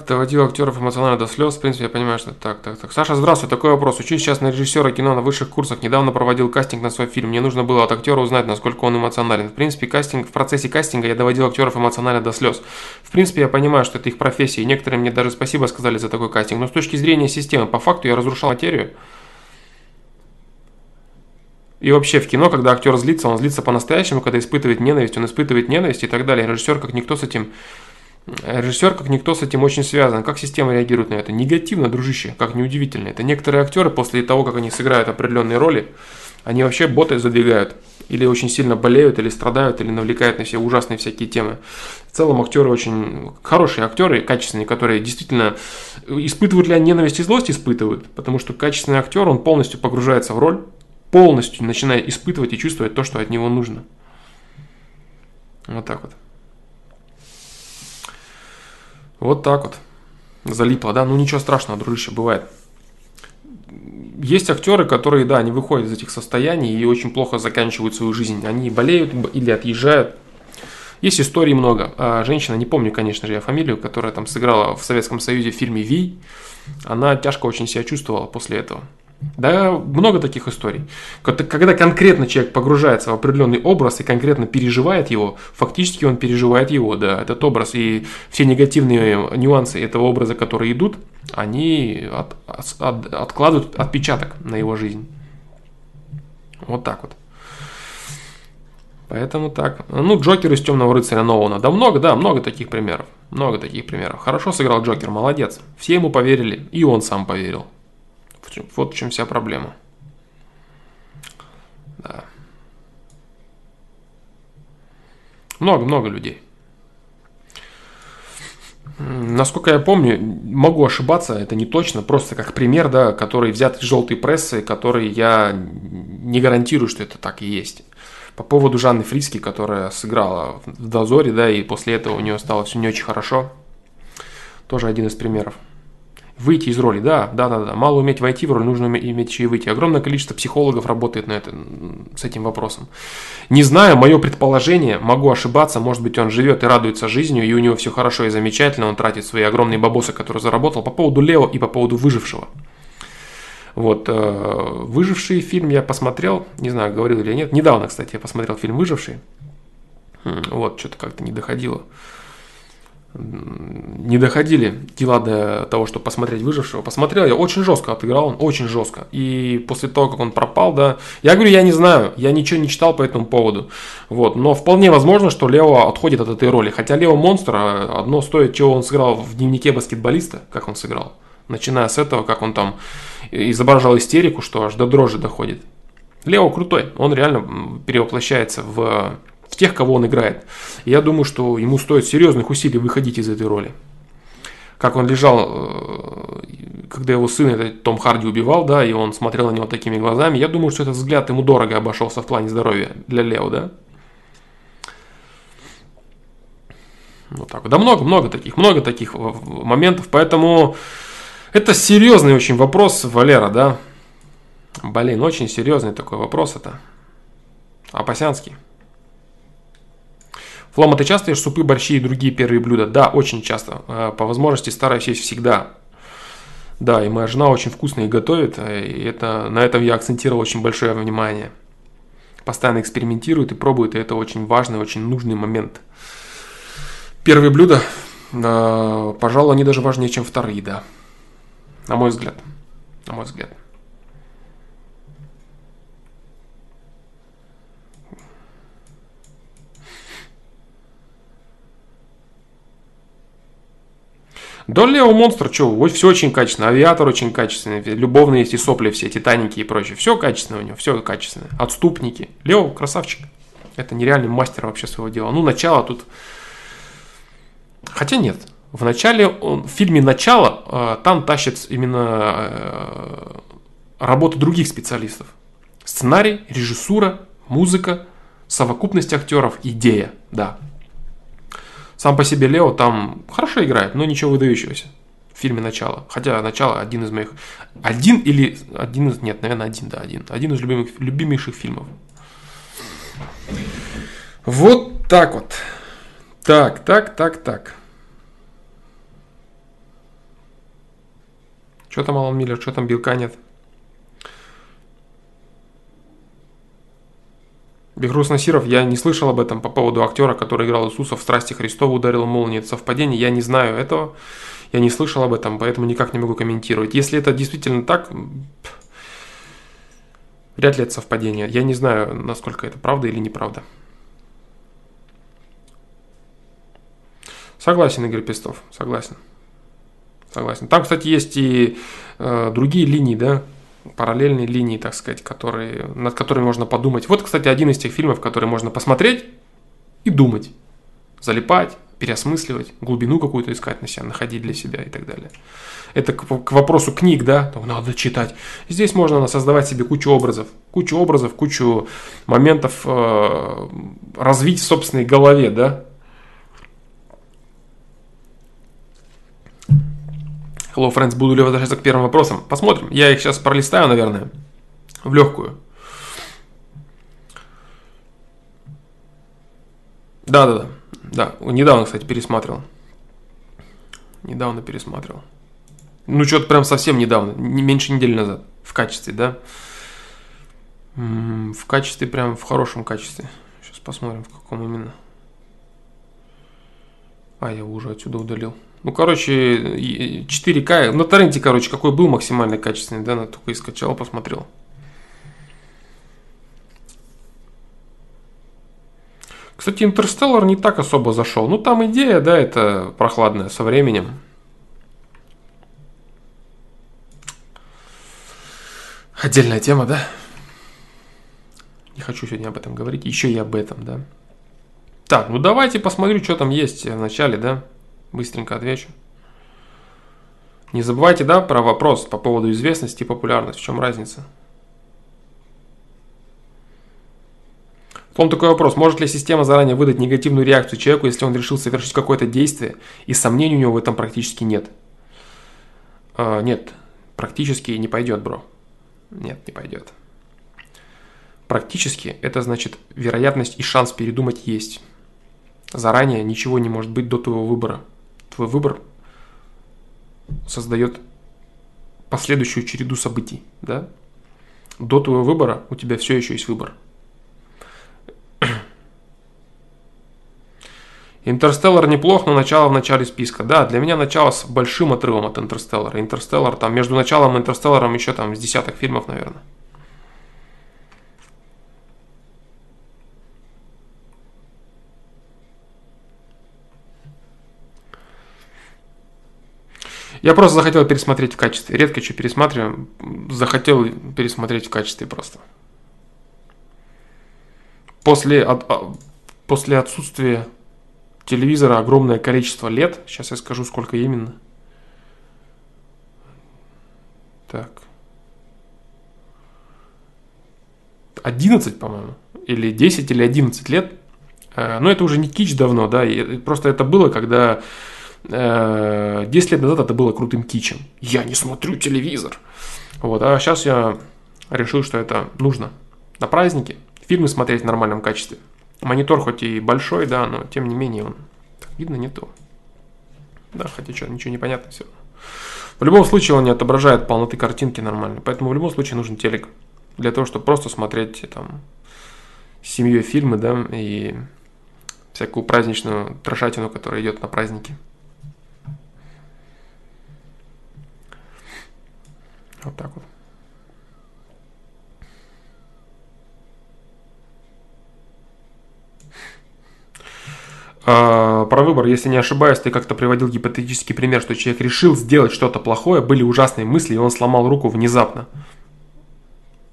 доводил актеров эмоционально до слез. В принципе, я понимаю, что так. Саша, здравствуй. Такой вопрос. Учусь сейчас на режиссера кино на высших курсах. Недавно проводил кастинг на свой фильм. Мне нужно было от актера узнать, насколько он эмоционален. В принципе, в процессе кастинга я доводил актеров эмоционально до слез. В принципе, я понимаю, что это их профессия. И некоторые мне даже спасибо сказали за такой кастинг. Но с точки зрения системы, по факту я разрушал материю. И вообще в кино, когда актер злится, он злится по-настоящему. Когда испытывает ненависть, он испытывает ненависть и так далее. Режиссер, как никто, с этим очень связан. Как система реагирует на это? Негативно, дружище, как неудивительно. Это некоторые актеры после того, как они сыграют определенные роли, они вообще боты задвигают. Или очень сильно болеют, или страдают, или навлекают на все ужасные всякие темы. В целом актеры очень хорошие актеры, качественные, которые действительно испытывают ли они ненависть и злость? Испытывают. Потому что качественный актер, он полностью погружается в роль, полностью начиная испытывать и чувствовать то, что от него нужно. Вот так вот. Вот так вот. Залипло, да? Ну ничего страшного, дружище, бывает. Есть актеры, которые, да, они выходят из этих состояний и очень плохо заканчивают свою жизнь. Они болеют или отъезжают. Есть историй много. Женщина, не помню, конечно же, я фамилию, которая там сыграла в Советском Союзе в фильме «Вий», она тяжко очень себя чувствовала после этого. Да, много таких историй. Когда конкретно человек погружается в определенный образ и конкретно переживает его, фактически он переживает его, да, этот образ. И все негативные нюансы этого образа, которые идут, они откладывают отпечаток на его жизнь. Вот так вот. Поэтому так. Ну, Джокер из «Темного рыцаря» Нолана. Да много таких примеров. Хорошо сыграл Джокер, молодец. Все ему поверили, и он сам поверил. Вот в чем вся проблема. Да. Много людей. Насколько я помню, могу ошибаться, это не точно, просто как пример, да, который взят из желтой прессы, который я не гарантирую, что это так и есть. По поводу Жанны Фриски, которая сыграла в «Дозоре», да, и после этого у нее стало все не очень хорошо. Тоже один из примеров. выйти из роли, да. Мало уметь войти в роль, нужно иметь еще и выйти. Огромное количество психологов работает на это, с этим вопросом. Не знаю, мое предположение, могу ошибаться, может быть, он живет и радуется жизнью, и у него все хорошо и замечательно, он тратит свои огромные бабосы, которые заработал, по поводу Лео и по поводу Выжившего. Вот, «Выживший» фильм я посмотрел, не знаю, говорил или нет, недавно, кстати, я посмотрел фильм «Выживший», вот, что-то как-то не доходило. Не доходили дела до того, чтобы посмотреть «Выжившего». Посмотрел, я очень жестко отыграл, он очень жестко. И после того, как он пропал, да, я говорю, я не знаю, я ничего не читал по этому поводу. Вот, но вполне возможно, что Лео отходит от этой роли. Хотя Лео монстр, одно стоит, чего он сыграл в «Дневнике баскетболиста», как он сыграл. Начиная с этого, как он там изображал истерику, что аж до дрожи доходит. Лео крутой, он реально перевоплощается в тех, кого он играет. Я думаю, что ему стоит серьезных усилий выходить из этой роли. Как он лежал, когда его сын, это Том Харди, убивал, да, и он смотрел на него такими глазами. Я думаю, что этот взгляд ему дорого обошелся в плане здоровья для Лео, да. Вот так вот. Да много таких моментов, поэтому это серьезный очень вопрос, Валера, да. Блин, очень серьезный такой вопрос это. Апасянский. Флома, ты часто ешь супы, борщи и другие первые блюда? Да, очень часто. По возможности стараюсь есть всегда. Да, и моя жена очень вкусно их готовит. И это, на этом я акцентировал очень большое внимание. Постоянно экспериментирует и пробует. И это очень важный, очень нужный момент. Первые блюда, пожалуй, они даже важнее, чем вторые, да. На мой взгляд. На мой взгляд. Да, Лео монстр, что, все очень качественно, авиатор очень качественный, любовные есть и сопли все, титаники и прочее, все качественно у него, все качественно, отступники, Лео красавчик, это нереальный мастер вообще своего дела, ну начало тут, хотя нет, в начале, в фильме «Начало» там тащится именно работа других специалистов, сценарий, режиссура, музыка, совокупность актеров, идея, да. Сам по себе Лео там хорошо играет, но ничего выдающегося в фильме «Начало». Хотя «Начало» один из моих... Один из любимейших фильмов. Вот так вот. Так. Что там Алан Миллер, что там белка нет? Бехрус Насиров, я не слышал об этом по поводу актера, который играл Иисуса в «Страсти Христовы», ударил молнией. Это совпадение, я не знаю этого, я не слышал об этом, поэтому никак не могу комментировать. Если это действительно так, вряд ли это совпадение. Я не знаю, насколько это правда или неправда. Согласен, Игорь Пестов, согласен. Там, кстати, есть и другие линии, да? Параллельные линии, так сказать, над которыми можно подумать. Вот, кстати, один из тех фильмов, который можно посмотреть и думать, залипать, переосмысливать, глубину какую-то искать на себя, находить для себя и так далее. Это к вопросу книг, да, надо читать. Здесь можно создавать себе кучу образов, кучу моментов развить в собственной голове, да. Hello, friends, буду ли возвращаться к первым вопросам? Посмотрим. Я их сейчас пролистаю, наверное, в легкую. Да. Недавно, кстати, пересматривал. Ну, что-то прям совсем недавно. Меньше недели назад. В качестве, да? В качестве, прям в хорошем качестве. Сейчас посмотрим, в каком именно. Я его уже отсюда удалил. Ну, короче, 4К. На торренте, короче, какой был максимально качественный, да, только и скачал, посмотрел. Кстати, «Интерстеллар» не так особо зашел. Ну, там идея, да, это прохладная со временем. Отдельная тема, да? Не хочу сегодня об этом говорить. Еще и об этом, да. Так, ну давайте посмотрю, что там есть в начале, да. Быстренько отвечу. Не забывайте, да, про вопрос по поводу известности и популярности. В чем разница? Потом такой вопрос. Может ли система заранее выдать негативную реакцию человеку, если он решил совершить какое-то действие, и сомнений у него в этом практически нет? Нет, практически не пойдет, бро. Нет, не пойдет. Практически это значит вероятность и шанс передумать есть. Заранее ничего не может быть до твоего выбора. Твой выбор создает последующую череду событий, да? До твоего выбора у тебя все еще есть выбор. Интерстеллар неплох, но начало в начале списка. Да, для меня начало с большим отрывом от Интерстеллара. Интерстеллар, там между началом и Интерстелларом еще там с десяток фильмов, наверное. Я просто захотел пересмотреть в качестве. Редко что пересматриваю. Захотел пересмотреть в качестве просто. После отсутствия телевизора огромное количество лет. Сейчас я скажу, сколько именно. Так. 11, по-моему. Или 10, или 11 лет. Но это уже не кич давно, да. Просто это было, когда... 10 лет назад это было крутым кичем. Я не смотрю телевизор. Вот, а сейчас я решил, что это нужно. На праздники фильмы смотреть в нормальном качестве. Монитор хоть и большой, да, но тем не менее он... Так, видно не то. Да, хотя что, ничего не понятно все. В любом случае он не отображает полноты картинки нормально. Поэтому в любом случае нужен телек. Для того, чтобы просто смотреть там с семьей фильмы, да, и всякую праздничную трешатину, которая идет на праздники. Вот так вот. Про выбор, если не ошибаюсь, ты как-то приводил гипотетический пример, что человек решил сделать что-то плохое, были ужасные мысли, и он сломал руку внезапно.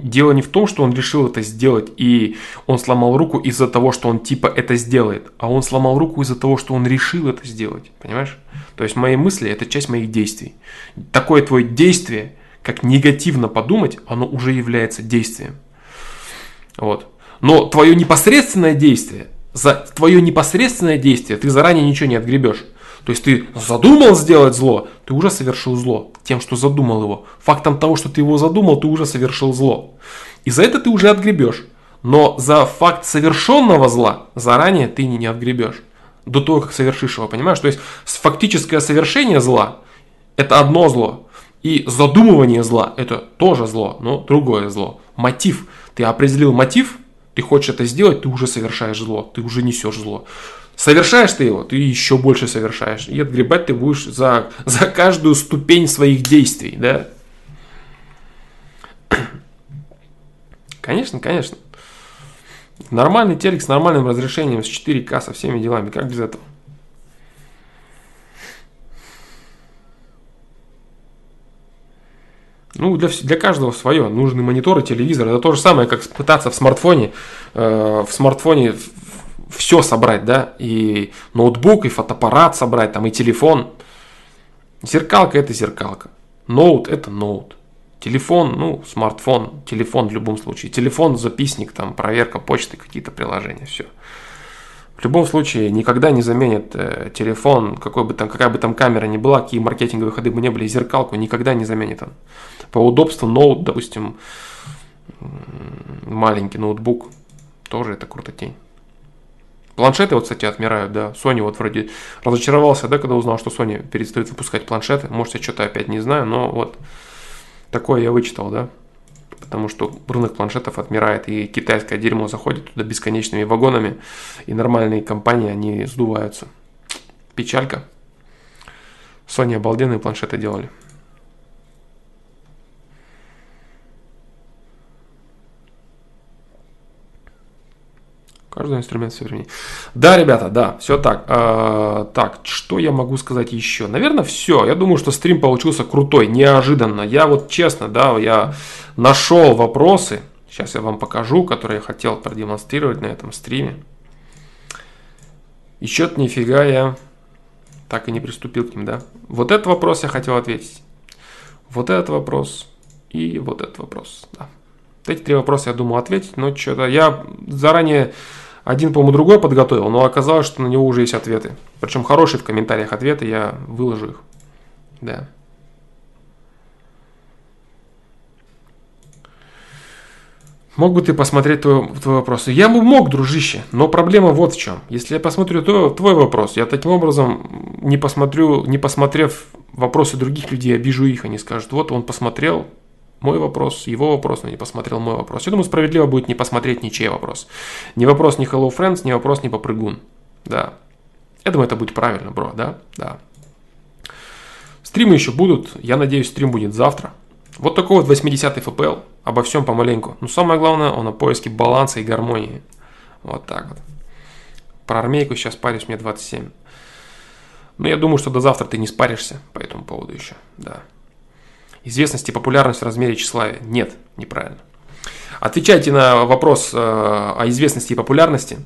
Дело не в том, что он решил это сделать, и он сломал руку из-за того, что он типа это сделает, а он сломал руку из-за того, что он решил это сделать, понимаешь? То есть мои мысли – это часть моих действий. Такое твое действие, как негативно подумать, оно уже является действием. Вот. Но твое непосредственное действие, за твое непосредственное действие ты заранее ничего не отгребешь. То есть ты задумал сделать зло, ты уже совершил зло тем, что задумал его. Фактом того, что ты его задумал, ты уже совершил зло. И за это ты уже отгребешь. Но за факт совершенного зла заранее ты не отгребешь. До того, как совершишь его, понимаешь? То есть фактическое совершение зла – это одно зло. И задумывание зла – это тоже зло, но другое зло. Мотив. Ты определил мотив, ты хочешь это сделать, ты уже совершаешь зло, ты уже несешь зло. Совершаешь ты его, ты еще больше совершаешь. И отгребать ты будешь за каждую ступень своих действий, да? Конечно, конечно. Нормальный телек с нормальным разрешением, с 4К, со всеми делами. Как без этого? Ну, для каждого свое. Нужны мониторы, телевизор. Это то же самое, как пытаться в смартфоне все собрать, да, и ноутбук, и фотоаппарат собрать, там, и телефон. Зеркалка – это зеркалка. Ноут – это ноут. Телефон, ну, смартфон, телефон в любом случае. Телефон, записник, там, проверка почты, какие-то приложения, все. В любом случае, никогда не заменит телефон, какая бы там камера ни была, какие маркетинговые ходы бы не были, зеркалку никогда не заменит он. По удобству ноут, допустим, маленький ноутбук, тоже это крутотень. Планшеты вот, кстати, отмирают, да. Sony вот вроде разочаровался, да, когда узнал, что Sony перестает выпускать планшеты. Может, я что-то опять не знаю, но вот такое я вычитал, да. Потому что рынок планшетов отмирает, и китайское дерьмо заходит туда бесконечными вагонами, и нормальные компании, они сдуваются. Печалька. Sony обалденные планшеты делали. Каждый инструмент все времени. Да, ребята, да, все так. Так, что я могу сказать еще? Наверное, все. Я думаю, что стрим получился крутой, неожиданно. Я вот честно, да, я нашел вопросы. Сейчас я вам покажу, которые я хотел продемонстрировать на этом стриме. И что-то нифига я так и не приступил к ним, да. Вот этот вопрос я хотел ответить. Вот этот вопрос и вот этот вопрос, да. Эти три вопроса я думал ответить, но что-то я заранее один, по-моему, другой подготовил, но оказалось, что на него уже есть ответы. Причем хорошие в комментариях ответы, я выложу их. Да. Мог бы ты посмотреть твой вопрос? Я бы мог, дружище, но проблема вот в чем. Если я посмотрю твой вопрос, я таким образом не посмотрю, не посмотрев вопросы других людей, обижу их. Они скажут, вот он посмотрел мой вопрос, его вопрос, но не посмотрел мой вопрос. Я думаю, справедливо будет не посмотреть ничей вопрос. Ни вопрос ни Hello Friends, ни вопрос ни попрыгун. Да. Я думаю, это будет правильно, бро, да? Да. Стримы еще будут. Я надеюсь, стрим будет завтра. Вот такой вот 80-й FPL. Обо всем помаленьку. Но самое главное, он о поиске баланса и гармонии. Вот так вот. Про армейку сейчас парюсь, мне 27. Но я думаю, что до завтра ты не спаришься по этому поводу еще. Да. Известность и популярность в размере тщеславия. Нет, неправильно. Отвечайте на вопрос о известности и популярности.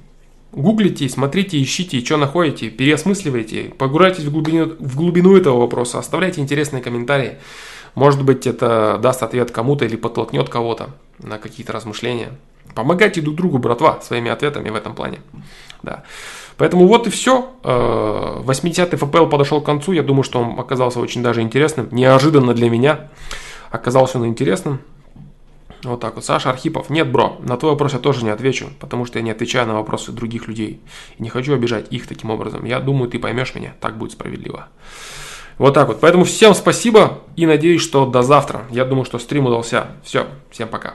Гуглите, смотрите, ищите, что находите, переосмысливайте, погружайтесь в глубину этого вопроса, оставляйте интересные комментарии. Может быть, это даст ответ кому-то или подтолкнет кого-то на какие-то размышления. Помогайте друг другу, братва, своими ответами в этом плане. Да. Поэтому вот и все. 80-й FPL подошел к концу. Я думаю, что он оказался очень даже интересным. Неожиданно для меня оказался он интересным. Вот так вот. Саша Архипов. Нет, бро, на твой вопрос я тоже не отвечу, потому что я не отвечаю на вопросы других людей. И не хочу обижать их таким образом. Я думаю, ты поймешь меня. Так будет справедливо. Вот так вот. Поэтому всем спасибо и надеюсь, что до завтра. Я думаю, что стрим удался. Все, всем пока.